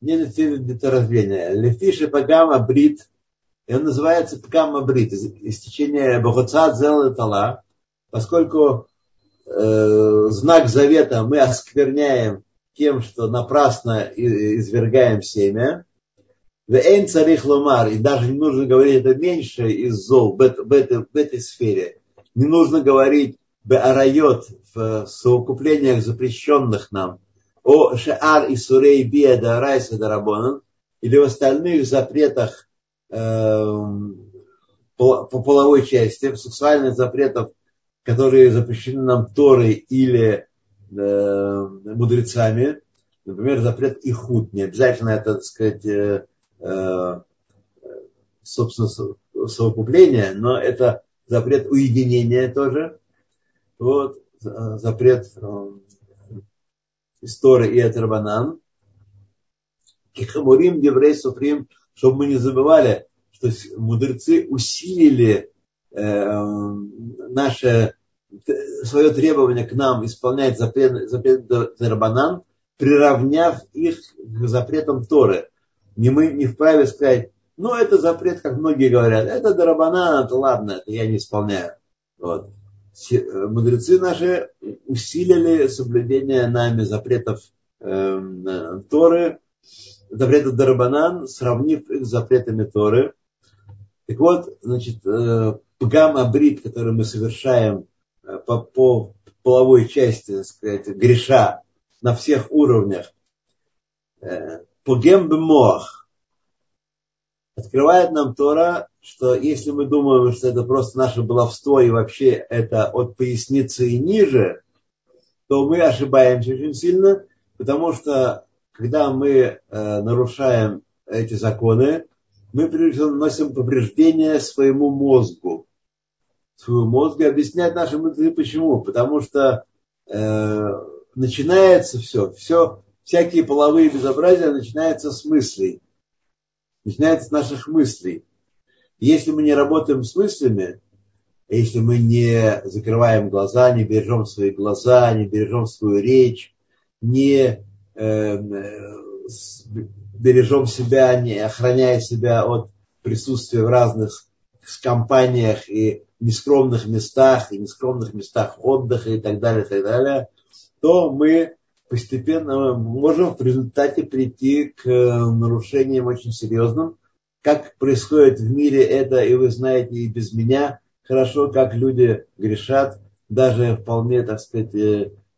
Не для цели деторождения. Лефиши пагама брит, и он называется пагама брит, истечение гоцаат зера леватала, поскольку знак завета мы оскверняем тем, что напрасно извергаем семя. Вэйн царих ломар, и даже не нужно говорить это меньше из зол в этой сфере. Не нужно говорить беарайот в совокуплениях, запрещенных нам. О шеар и сурей биа да райса да рабонан, или в остальных запретах э, по, по половой части, в сексуальных запретах, которые запрещены нам Торой или э, мудрецами. Например, запрет ихуд. Не обязательно это, так сказать, э, э, собственно, совокупление, но это запрет уединения тоже. Вот, запрет э, Торы и Атербанан. Кихамурим, Деврей, Суфрим, чтобы мы не забывали, что мудрецы усилили наше свое требование к нам исполнять запрет, запрет Дербанан, приравняв их к запретам Торы. Не мы не вправе сказать, ну это запрет, как многие говорят, это Дербанан, это ладно, это я не исполняю. Вот. Мудрецы наши усилили соблюдение нами запретов э, Торы, запретов Дербанан, сравнив их с запретами Торы. Так вот, значит, э, гамма-брит, который мы совершаем по, по половой части, так сказать, греша на всех уровнях, погем бемоах, открывает нам Тора, что если мы думаем, что это просто наше баловство и вообще это от поясницы и ниже, то мы ошибаемся очень сильно, потому что когда мы э, нарушаем эти законы, мы приносим повреждения своему мозгу. Своему мозгу объяснять нашим мозгам почему. Потому что э, начинается все, все, всякие половые безобразия начинаются с мыслей. Начинается с наших мыслей. Если мы не работаем с мыслями, если мы не закрываем глаза, не бережем свои глаза, не бережем свою речь, не э, бережем себя, не охраняя себя от присутствия в разных компаниях и нескромных местах, и нескромных местах отдыха и так далее, и так далее, то мы постепенно можем в результате прийти к нарушениям очень серьезным. Как происходит в мире это, и вы знаете, и без меня хорошо, как люди грешат, даже вполне, так сказать,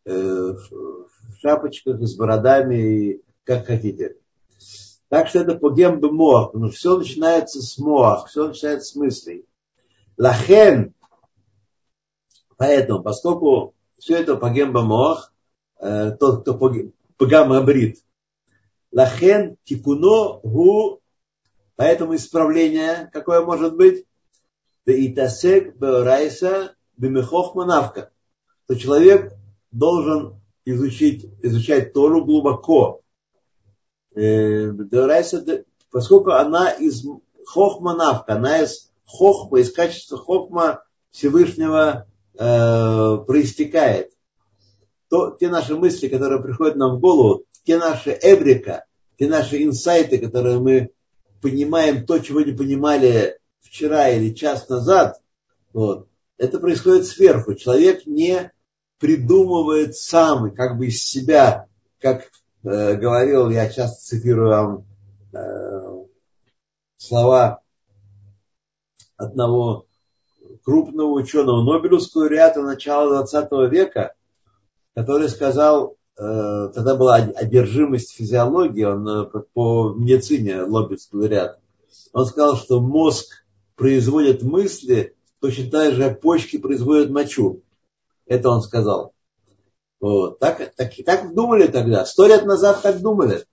в шапочках, с бородами, и как хотите. Так что это погем бы мох. Но все начинается с мох, все начинается с мыслей. Лахен. Поэтому, поскольку все это погем бы мох, тот, кто погам обрит. Лахен тикуно гу. Поэтому исправление, какое может быть? Итасек беорайса бемехох манавка. То человек должен изучить, изучать Тору глубоко. Беорайса, поскольку она из хохманавка, она из хохма, из качества хохма Всевышнего э, проистекает. То те наши мысли, которые приходят нам в голову, те наши эврика, те наши инсайты, которые мы понимаем, то, чего не понимали вчера или час назад, вот, это происходит сверху. Человек не придумывает сам, как бы из себя, как э, говорил, я часто цитирую вам э, слова одного крупного ученого, Нобелевского лауреата начала двадцатого века, который сказал, тогда была одержимость физиологии, он по медицине Нобелевский лауреат, он сказал, что мозг производит мысли, точно так же почки производят мочу. Это он сказал. Вот. Так, так, так думали тогда, сто лет назад так думали.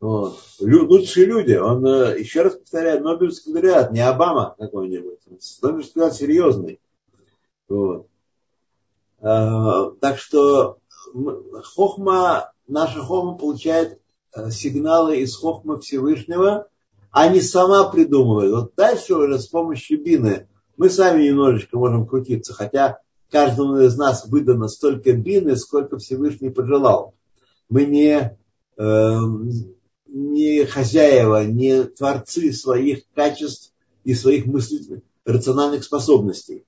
Вот. Лю, лучшие люди, он, еще раз повторяю, Нобелевский лауреат, не Обама какой-нибудь, Нобелевский лауреат серьезный. Вот. Так что хохма, наша хохма получает сигналы из хохма Всевышнего, а не сама придумывает. Вот дальше уже с помощью бины мы сами немножечко можем крутиться, хотя каждому из нас выдано столько бины, сколько Всевышний пожелал. Мы не, э, не хозяева, не творцы своих качеств и своих мыслительных, рациональных способностей.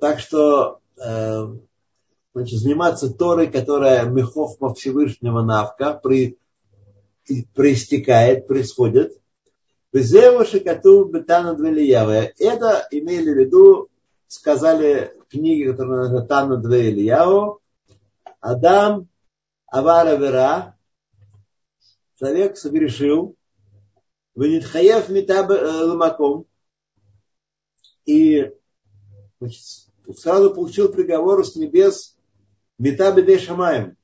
Так что, значит, заниматься Торой, которая мехохма Всевышнего навка, при, проистекает, происходит. Это имели в виду, сказали книги, которые называются Тана две Ильяу, Адам Авара Вера, человек согрешил, Венитхаев Митаб Ламаком, и значит, сразу получил приговор с небес Мита бедей Шамаем.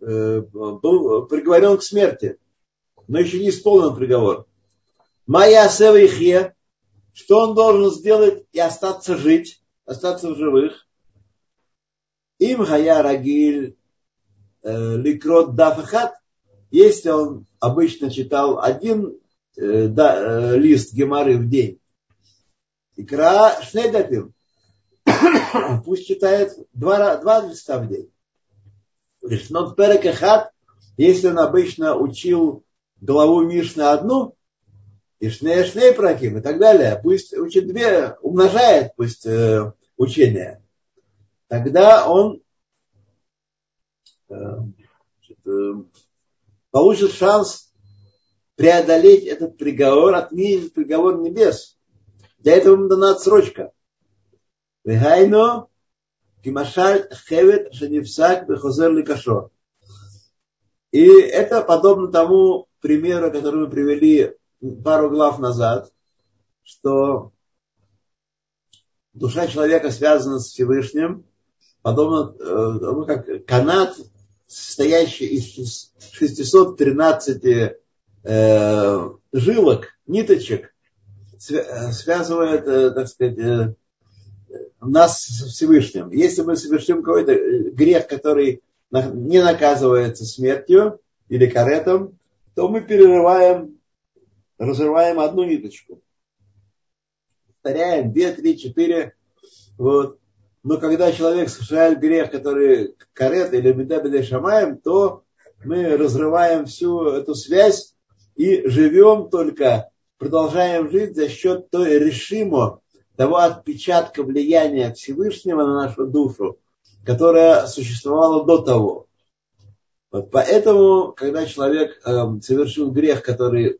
Был приговорен к смерти, но еще не исполнен приговор. Майя Асева Ихье, что он должен сделать и остаться жить, остаться в живых. Им Хая Рагиль Ликрот Дафахат, если он обычно читал один э, да, э, лист гемары в день, Икра Шнейдапим. Пусть читает два, два листа в день. Решнот Перекехат, если он обычно учил главу Мишны одну, и Шней Шней Праким, и так далее, пусть учит две, умножает пусть э, учение. Тогда он э, значит, э, получит шанс преодолеть этот приговор, отменить приговор небес. Для этого ему дана отсрочка. Вегайно, кимашаль хевет шеневсак бехозер ликашо. И это подобно тому примеру, который мы привели пару глав назад, что душа человека связана с Всевышним, подобно тому, как канат состоящая из шестисот тринадцати э, жилок, ниточек, связывает, э, так сказать, э, нас со Всевышним. Если мы совершим какой-то грех, который не наказывается смертью или каретом, то мы перерываем, разрываем одну ниточку. Повторяем две, три, четыре. Вот. Но когда человек совершает грех, который карет или беда-беда шамаем, то мы разрываем всю эту связь и живем только, продолжаем жить за счет той решимо, того отпечатка влияния Всевышнего на нашу душу, которая существовала до того. Вот поэтому, когда человек э, совершил грех, который э,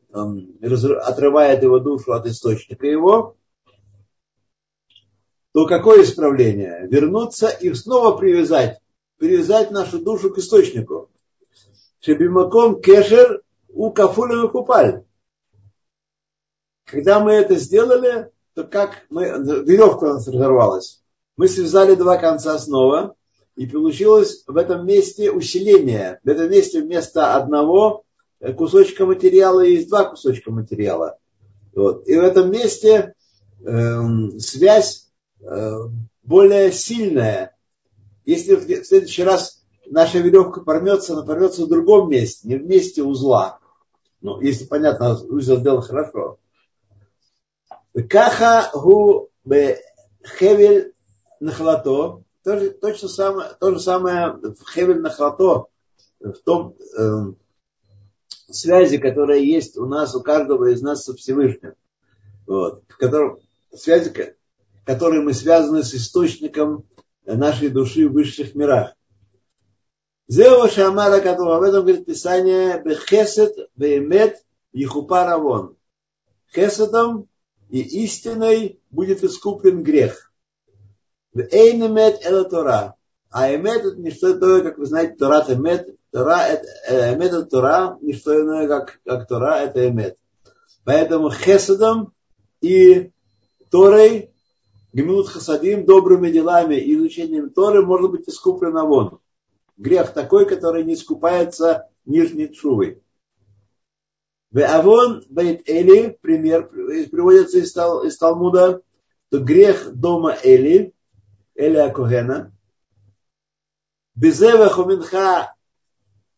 разру, отрывает его душу от источника его, то какое исправление? Вернуться и снова привязать, привязать нашу душу к источнику. Шебимаком кешер у кафулю купаль. Когда мы это сделали, то как мы, веревка у нас разорвалась. Мы связали два конца снова, и получилось в этом месте усиление. В этом месте вместо одного кусочка материала есть два кусочка материала. Вот. И в этом месте э, связь э, более сильная. Если в следующий раз наша веревка порвется, она порвется в другом месте, не в месте узла. Ну, если понятно, узел сделал хорошо. Каха гу бе хевель нахлато. Тоже, точно самое, то же самое в хевель нахлато, в том э, связи, которая есть у нас, у каждого из нас со Всевышним. Вот, в котором, связи, которые мы связаны с источником нашей души в высших мирах. Зео шамара катова. Об этом говорит Писание. Бе хесед бе эмет яхупар авон. Хеседом и истиной будет искуплен грех. Эйн эмет это Тора. А эмет это не что иное, как вы знаете, Тора это эмет. Тора это эмет это Тора, не что иное, как, как Тора это эмет. Поэтому хеседом и Торой, гмилут хасадим, добрыми делами и изучением Торы может быть искуплен авон. Грех такой, который не искупается нижней шувой. Авон бейт Эли, пример, приводится из, Тал, из Талмуда, то грех дома Эли, Эля Когена, безевах у минха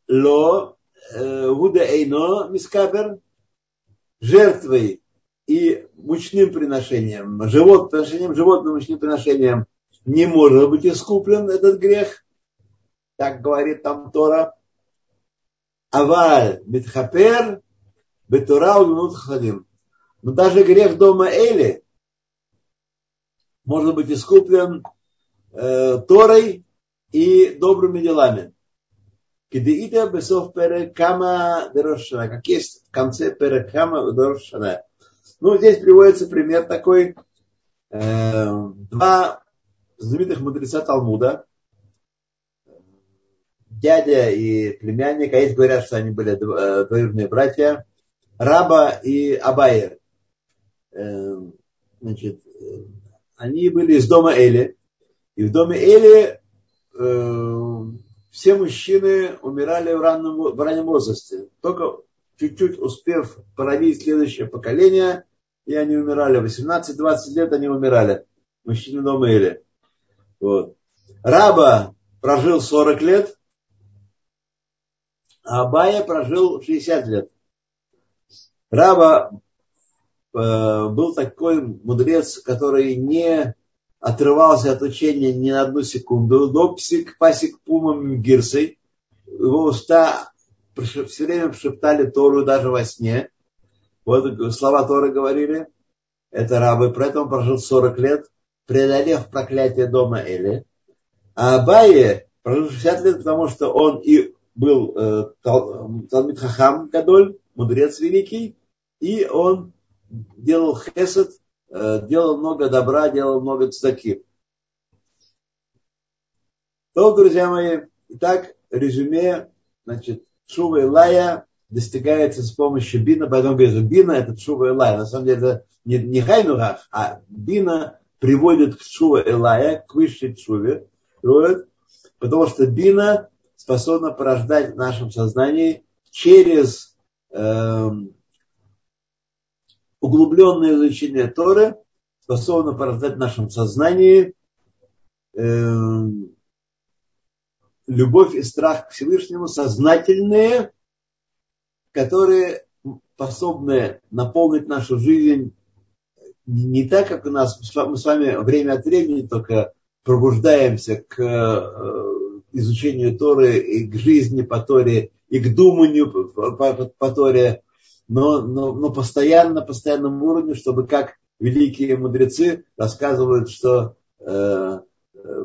ло, гуда эйно, мискапер, жертвой и мучным приношением, живот, приношением животным мучным приношением не может быть искуплен этот грех, так говорит там Тора, аваль митхапер, но даже грех дома Эли может быть искуплен э, Торой и добрыми делами. Как есть в конце перекама дорожшана. Ну, здесь приводится пример такой. Э, два знаменитых мудреца Талмуда, дядя и племянник, а есть говорят, что они были двоюродные братья, Раба и Абайер. Значит, они были из дома Эли. И в доме Эли э, все мужчины умирали в раннем, в раннем возрасте. Только чуть-чуть успев породить следующее поколение, и они умирали. восемнадцать-двадцать лет они умирали. Мужчины дома Эли. Вот. Раба прожил сорок лет, а Абая прожил шестьдесят лет. Раба э, был такой мудрец, который не отрывался от учения ни на одну секунду. До псик, пасик пумом гирсой. Его уста все время шептали Тору даже во сне. Вот слова Торы говорили. Это Раба. Поэтому прожил сорок лет, преодолев проклятие дома Эли. А Абая прожил шестьдесят лет, потому что он и был э, Талмид Хахам Гадоль, мудрец великий. И он делал хесед, делал много добра, делал много цдаки. То, друзья мои, итак, резюме, значит, тшува и лая достигается с помощью бина, поэтому говорят, бина это тшува и лая. На самом деле это не, не хайнурах, а бина приводит к тшува и лая, к высшей тшуве, потому что бина способна порождать в нашем сознании через э, углубленное изучение Торы, способна порождать в нашем сознании э, любовь и страх к Всевышнему, сознательные, которые способны наполнить нашу жизнь не так, как у нас, мы с вами время от времени только пробуждаемся к изучению Торы и к жизни по Торе, и к думанию по, по, по Торе, но, но, но постоянно, постоянном уровне, чтобы как великие мудрецы рассказывают, что э,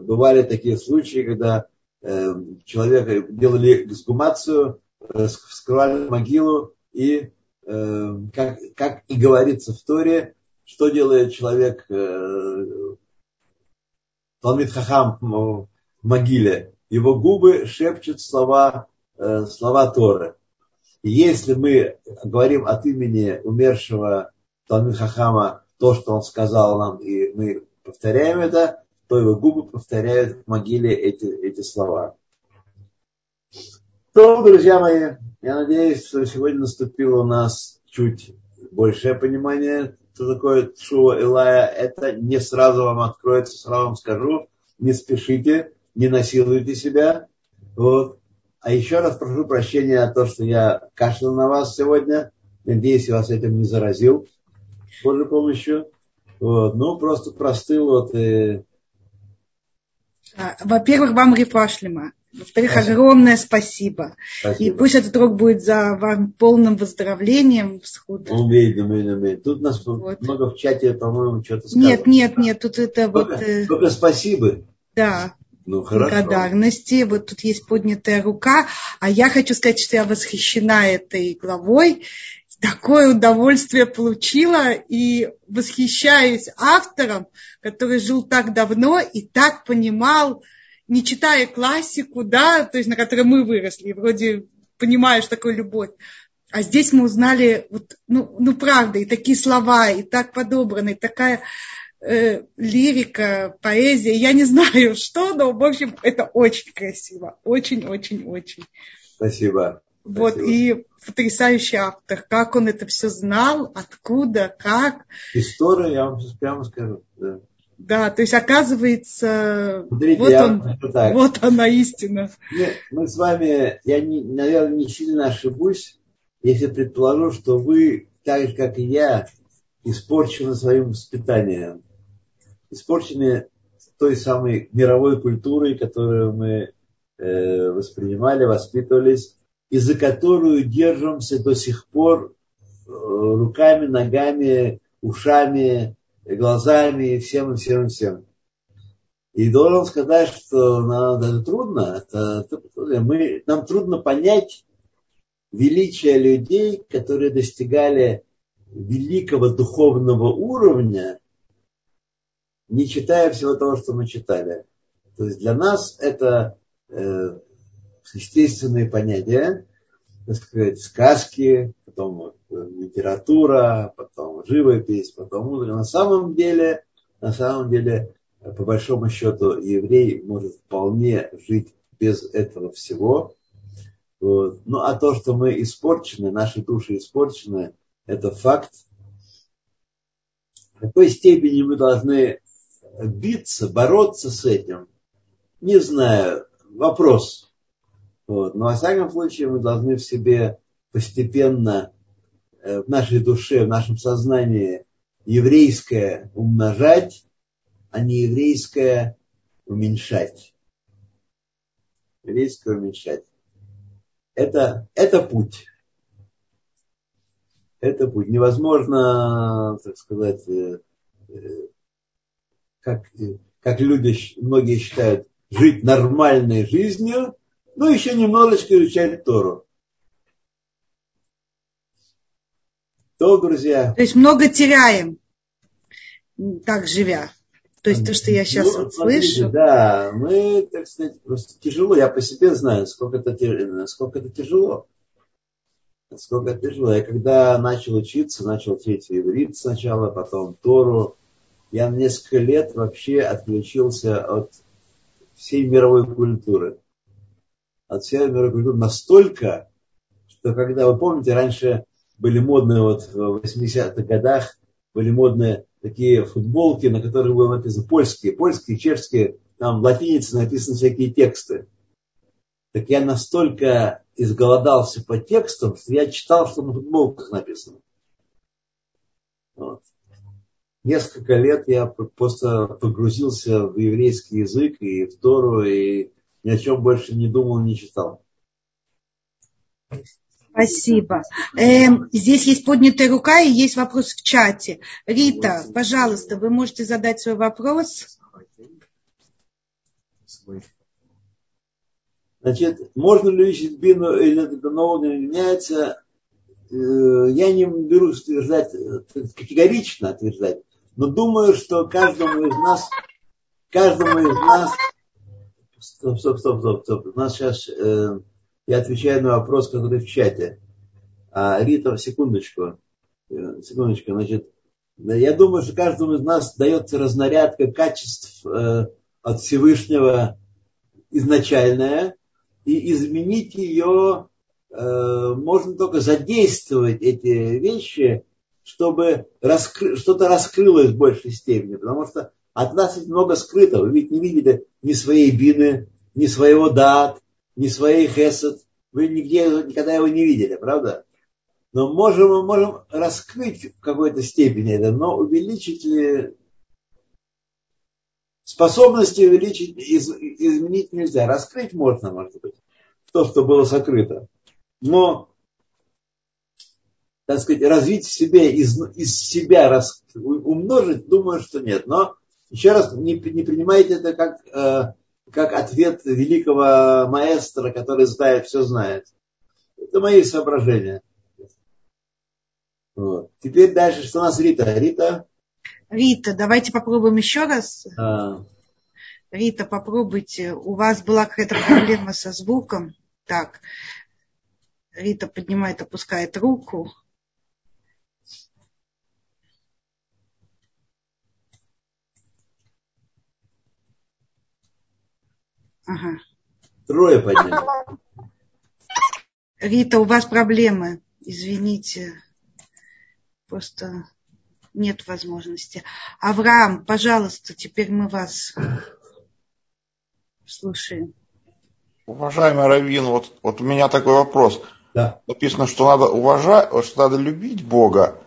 бывали такие случаи, когда э, человека делали эксгумацию, э, вскрывали могилу, и, э, как, как и говорится в Торе, что делает человек э, Талмид Хахам в могиле? Его губы шепчут слова, э, слова Торы. И если мы говорим от имени умершего Талмид Хахама то, что он сказал нам, и мы повторяем это, то его губы повторяют в могиле эти, эти слова. То, друзья мои, я надеюсь, что сегодня наступило у нас чуть большее понимание, что такое тшува элая. Это не сразу вам откроется, сразу вам скажу, не спешите, не насилуйте себя. Вот. А еще раз прошу прощения за то, что я кашлял на вас сегодня. Надеюсь, я вас этим не заразил, с Божьей помощью. Вот. Ну, просто простыл. Вот, и... Во-первых, вам рифа шлема. Во-вторых, огромное спасибо. спасибо. И пусть этот урок будет за вам полным выздоровлением. Умеет, умеет, умеет. Тут нас вот. Много в чате, по-моему, что-то сказано. Нет, нет, нет. Тут это только, вот... Э... Только спасибо. Да. Ну, хорошо. Благодарности. Вот тут есть поднятая рука. А я хочу сказать, что я восхищена этой главой. Такое удовольствие получила и восхищаюсь автором, который жил так давно и так понимал, не читая классику, да, то есть на которой мы выросли, вроде понимаешь такую любовь. А здесь мы узнали, вот, ну, ну правда, и такие слова, и так подобраны, и такая э, лирика, поэзия. Я не знаю, что, но, в общем, это очень красиво. Очень-очень-очень. Спасибо. Вот, спасибо. И потрясающий автор. Как он это все знал, откуда, как. История, я вам прямо скажу, да. Да, то есть, оказывается, смотрите, вот, он, вот она истина. Нет, мы с вами, я, не, наверное, не сильно ошибусь, если предположу, что вы, так же, как и я, испорчены своим воспитанием. Испорчены той самой мировой культурой, которую мы э, воспринимали, воспитывались, и за которую держимся до сих пор э, руками, ногами, ушами, и глазами, и всем, и всем, и всем. И должен сказать, что нам даже трудно, это, это, мы, нам трудно понять величие людей, которые достигали великого духовного уровня, не читая всего того, что мы читали. То есть для нас это э, естественные понятия, так сказать, сказки, потом литература, потом живопись, потом музыка. На самом деле, на самом деле, по большому счету, еврей может вполне жить без этого всего. Вот. Ну, а то, что мы испорчены, наши души испорчены, это факт. В какой степени мы должны биться, бороться с этим? Не знаю, вопрос. Вот. Но, во всяком случае, мы должны в себе постепенно, в нашей душе, в нашем сознании еврейское умножать, а нееврейское уменьшать. Еврейское уменьшать. Это, это путь. Это путь. Невозможно, так сказать, как, как люди, многие считают, жить нормальной жизнью, ну, еще немножечко изучать Тору. То, друзья... То есть много теряем, так живя. То есть то, что я сейчас ну, вот смотрите, слышу... Да, мы, так сказать, просто тяжело. Я по себе знаю, сколько это, сколько это тяжело. Сколько это тяжело. Я когда начал учиться, начал учить иврит сначала, потом Тору, я на несколько лет вообще отключился от всей мировой культуры. от сервера культуры настолько, что когда, вы помните, раньше были модные вот в восьмидесятых годах, были модные такие футболки, на которых были написаны польские, польские, чешские, там в латинице написаны всякие тексты. Так я настолько изголодался по текстам, что я читал, что на футболках написано. Вот. Несколько лет я просто погрузился в еврейский язык и в Тору, и ни о чем больше не думал, не читал. Спасибо. Эм, здесь есть поднятая рука и есть вопрос в чате. Рита, пожалуйста, вы можете задать свой вопрос. Значит, можно ли лечить бину или это нового не меняется? Я не берусь утверждать, категорично утверждать, но думаю, что каждому из нас, каждому из нас, стоп, стоп, стоп, стоп, стоп, у нас сейчас, э, я отвечаю на вопрос, который в чате, а, Рита, секундочку, секундочку, значит, я думаю, что каждому из нас дается разнарядка качеств э, от Всевышнего изначальная, и изменить ее можно только задействовать эти вещи, чтобы раскры... что-то раскрылось в большей степени, потому что от нас много скрыто. Вы ведь не видите ни своей бины, ни своего даат, ни своей хесед. Вы нигде никогда его не видели, правда? Но можем, мы можем раскрыть в какой-то степени это, но увеличить ли... способности увеличить, из... изменить нельзя. Раскрыть можно, может быть, то, что было сокрыто. Но, так сказать, развить в себе, из, из себя рас, умножить, думаю, что нет. Но еще раз, не, не принимайте это как, э, как ответ великого маэстро, который знает, все знает. Это мои соображения. Вот. Теперь дальше, что у нас Рита? Рита, Рита, давайте попробуем еще раз. А. Рита, попробуйте. У вас была какая-то проблема со звуком. Так. Рита поднимает, опускает руку. Ага. Трое подняли. Рита, у вас проблемы. Извините. Просто нет возможности. Авраам, пожалуйста, теперь мы вас слушаем. Уважаемый раввин, вот, вот у меня такой вопрос. Да. Написано, что надо уважать, что надо любить Бога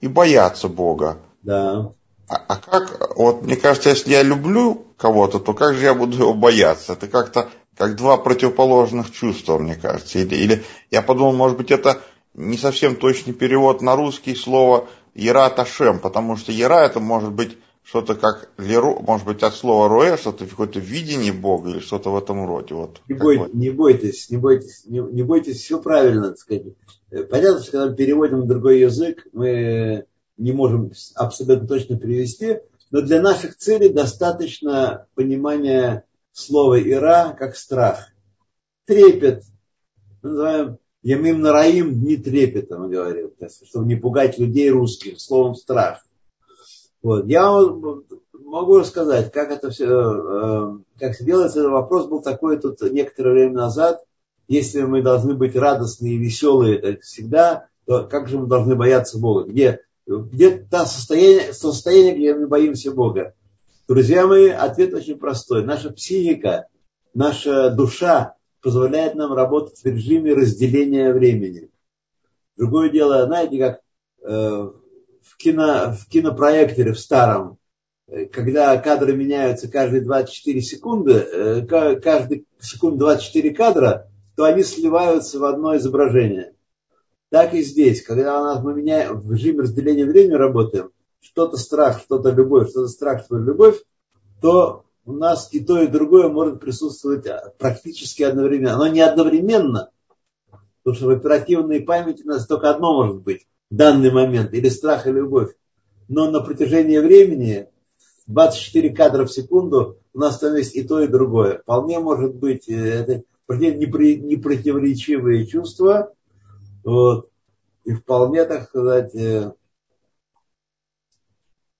и бояться Бога. Да. А, а как, вот мне кажется, если я люблю кого-то, то как же я буду его бояться? Это как-то как два противоположных чувства, мне кажется. Или, или я подумал, может быть, это не совсем точный перевод на русский слова «ерат Ашем», потому что «ера» это может быть что-то как «леру», может быть, от слова «руэ», что-то какое-то видение Бога или что-то в этом роде. Вот. Не, бой, не бойтесь, не бойтесь, не, не бойтесь, все правильно, так сказать. Понятно, что когда мы переводим на другой язык, мы не можем абсолютно точно перевести, но для наших целей достаточно понимания слова «ира» как страх. Трепет. Мы называем «ямим нараим» дни трепета, мы говорим, чтобы не пугать людей русских словом «страх». Вот. Я могу рассказать, как это все, как все делается. Этот вопрос был такой тут некоторое время назад. Если мы должны быть радостные и веселые как всегда, то как же мы должны бояться Бога? Где, где то состояние, состояние, где мы боимся Бога? Друзья мои, ответ очень простой. Наша психика, наша душа позволяет нам работать в режиме разделения времени. Другое дело, знаете, как... Э, В, кино, в кинопроекторе, в старом, когда кадры меняются каждые двадцать четыре секунды, каждый секунд двадцать четыре кадра, то они сливаются в одно изображение. Так и здесь, когда у нас мы меняем, в режиме разделения времени работаем, что-то страх, что-то любовь, что-то страх, что-то любовь, то у нас и то, и другое может присутствовать практически одновременно. Но не одновременно, потому что в оперативной памяти у нас только одно может быть. Данный момент, или страх, или любовь. Но на протяжении времени двадцать четыре кадра в секунду у нас там есть и то, и другое. Вполне может быть это непротиворечивые чувства. Вот. И вполне, так сказать...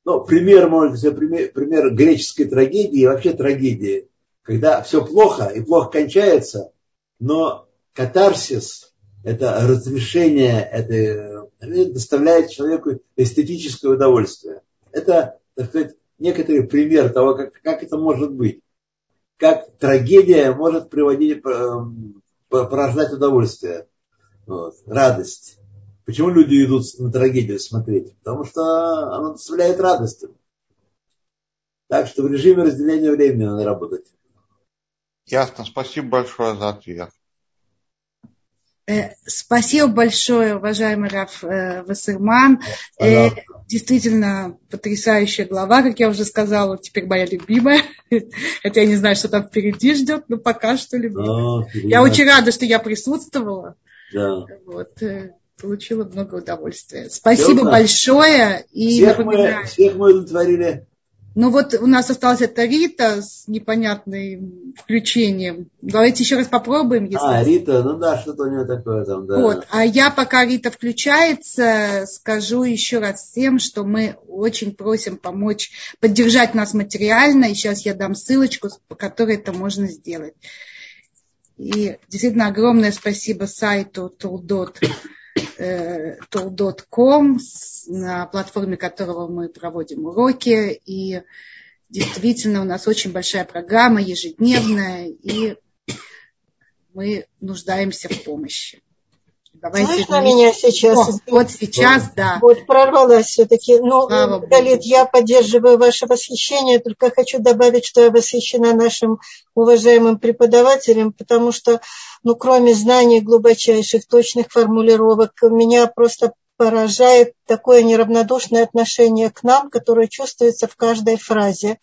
Ну, пример, может быть, пример, пример греческой трагедии и вообще трагедии. Когда все плохо и плохо кончается, но катарсис, это разрешение, это доставляет человеку эстетическое удовольствие. Это, так сказать, некоторый пример того, как, как это может быть. Как трагедия может приводить, порождать удовольствие, вот, радость. Почему люди идут на трагедию смотреть? Потому что она доставляет радость. Так что в режиме разделения времени надо работать. Ясно. Спасибо большое за ответ. Спасибо большое, уважаемый Рав Вассерман. Пожалуйста. Действительно потрясающая глава, как я уже сказала, теперь моя любимая. Хотя я не знаю, что там впереди ждет, но пока что любимая. Да, я очень рада, что я присутствовала. Да. Вот, получила много удовольствия. Спасибо Все большое. И всех, мы, всех мы удовлетворили. Ну вот у нас осталась эта Рита с непонятным включением. Давайте еще раз попробуем. Если... А, Рита, ну да, что-то у нее такое там. Да. Вот, а я, пока Рита включается, скажу еще раз всем, что мы очень просим помочь, поддержать нас материально. И сейчас я дам ссылочку, по которой это можно сделать. И действительно огромное спасибо сайту Толдот. толдот точка ком, на платформе которого мы проводим уроки. И действительно у нас очень большая программа, ежедневная, и мы нуждаемся в помощи. Давайте Слышно вместе. Меня сейчас? О, вот сейчас, да. Вот прорвалась все-таки. Ну, Галит, я поддерживаю ваше восхищение, только хочу добавить, что я восхищена нашим уважаемым преподавателем, потому что, ну, кроме знаний глубочайших, точных формулировок, меня просто поражает такое неравнодушное отношение к нам, которое чувствуется в каждой фразе.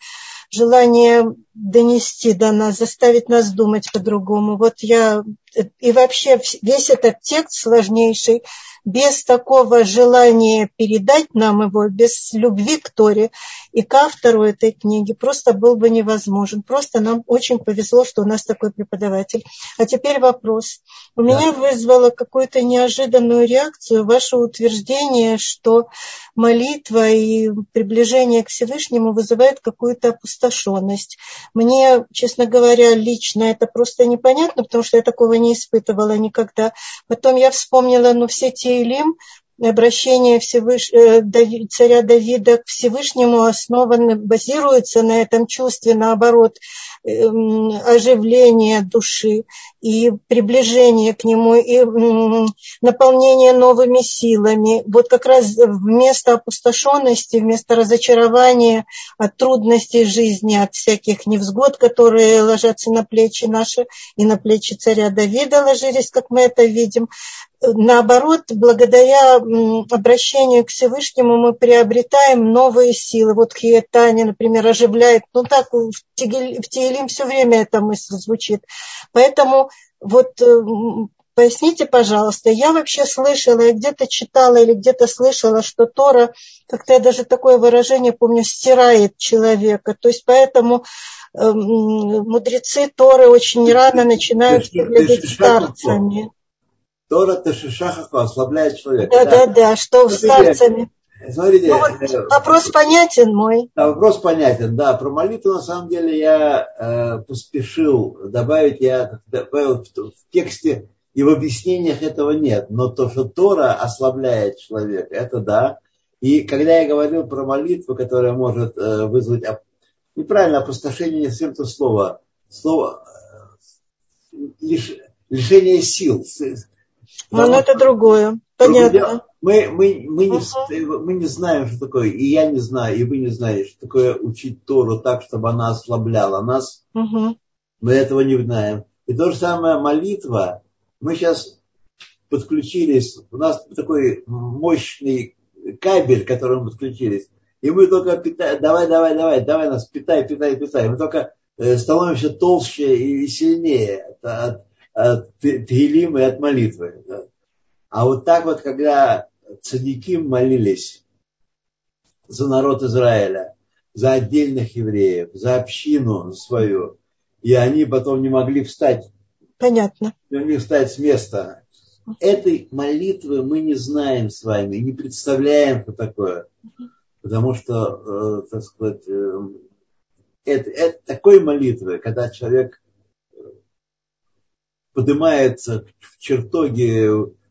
Желание донести до нас, заставить нас думать по-другому. Вот я... И вообще весь этот текст сложнейший, без такого желания передать нам его, без любви к Торе и к автору этой книги, просто был бы невозможен. Просто нам очень повезло, что у нас такой преподаватель. А теперь вопрос. У да. меня вызвало какую-то неожиданную реакцию ваше утверждение, что молитва и приближение к Всевышнему вызывает какую-то опустошенность. Мне, честно говоря, лично это просто непонятно, потому что я такого не испытывала никогда. Потом я вспомнила, ну, все те Илим, обращение Всевыш... царя Давида к Всевышнему основано, базируется на этом чувстве, наоборот, оживление души и приближение к нему, и наполнение новыми силами. Вот как раз вместо опустошенности, вместо разочарования от трудностей жизни, от всяких невзгод, которые ложатся на плечи наши, и на плечи царя Давида ложились, как мы это видим, наоборот, благодаря обращению к Всевышнему мы приобретаем новые силы. Вот Хиетани, например, оживляет. Ну так в Тиелим все время эта мысль звучит. Поэтому вот поясните, пожалуйста, я вообще слышала, я где-то читала или где-то слышала, что Тора, как-то я даже такое выражение помню, стирает человека. То есть поэтому мудрецы Торы очень рано начинают выглядеть старцами. Тора Ташишахако ослабляет человека. Да, да, да, да, что смотрите, старцами. Смотрите, ну, вот вопрос понятен мой. Да, вопрос понятен, да. Про молитву на самом деле я э, поспешил добавить, я добавил в, в тексте, и в объяснениях этого нет. Но то, что Тора ослабляет человека, это да. И когда я говорил про молитву, которая может э, вызвать оп... неправильно опустошение, не совсем то слово, слово э, лиш... лишение сил. Но ну, это другое. Понятно. Мы, мы, мы, не, uh-huh. мы не знаем, что такое, и я не знаю, и вы не знаете, что такое учить Тору так, чтобы она ослабляла нас. Uh-huh. Мы этого не знаем. И то же самое молитва. Мы сейчас подключились, у нас такой мощный кабель, к которому мы подключились, и мы только питаем, давай, давай, давай, давай нас питай, питай, питай. Мы только становимся толще и сильнее от от Тхилима и от молитвы. Да. А вот так вот, когда цадики молились за народ Израиля, за отдельных евреев, за общину свою, и они потом не могли встать. Понятно. Не могли встать с места. Этой молитвы мы не знаем с вами, не представляем, что такое. Потому что, так сказать, это, это такой молитвы, когда человек поднимается в чертоги,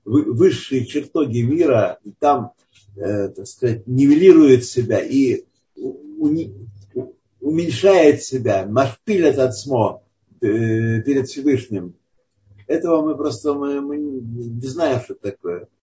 высшие чертоги мира, и там, так сказать, нивелирует себя и уменьшает себя, машпилет отсмо перед Всевышним. Этого мы просто мы, мы не знаем, что такое.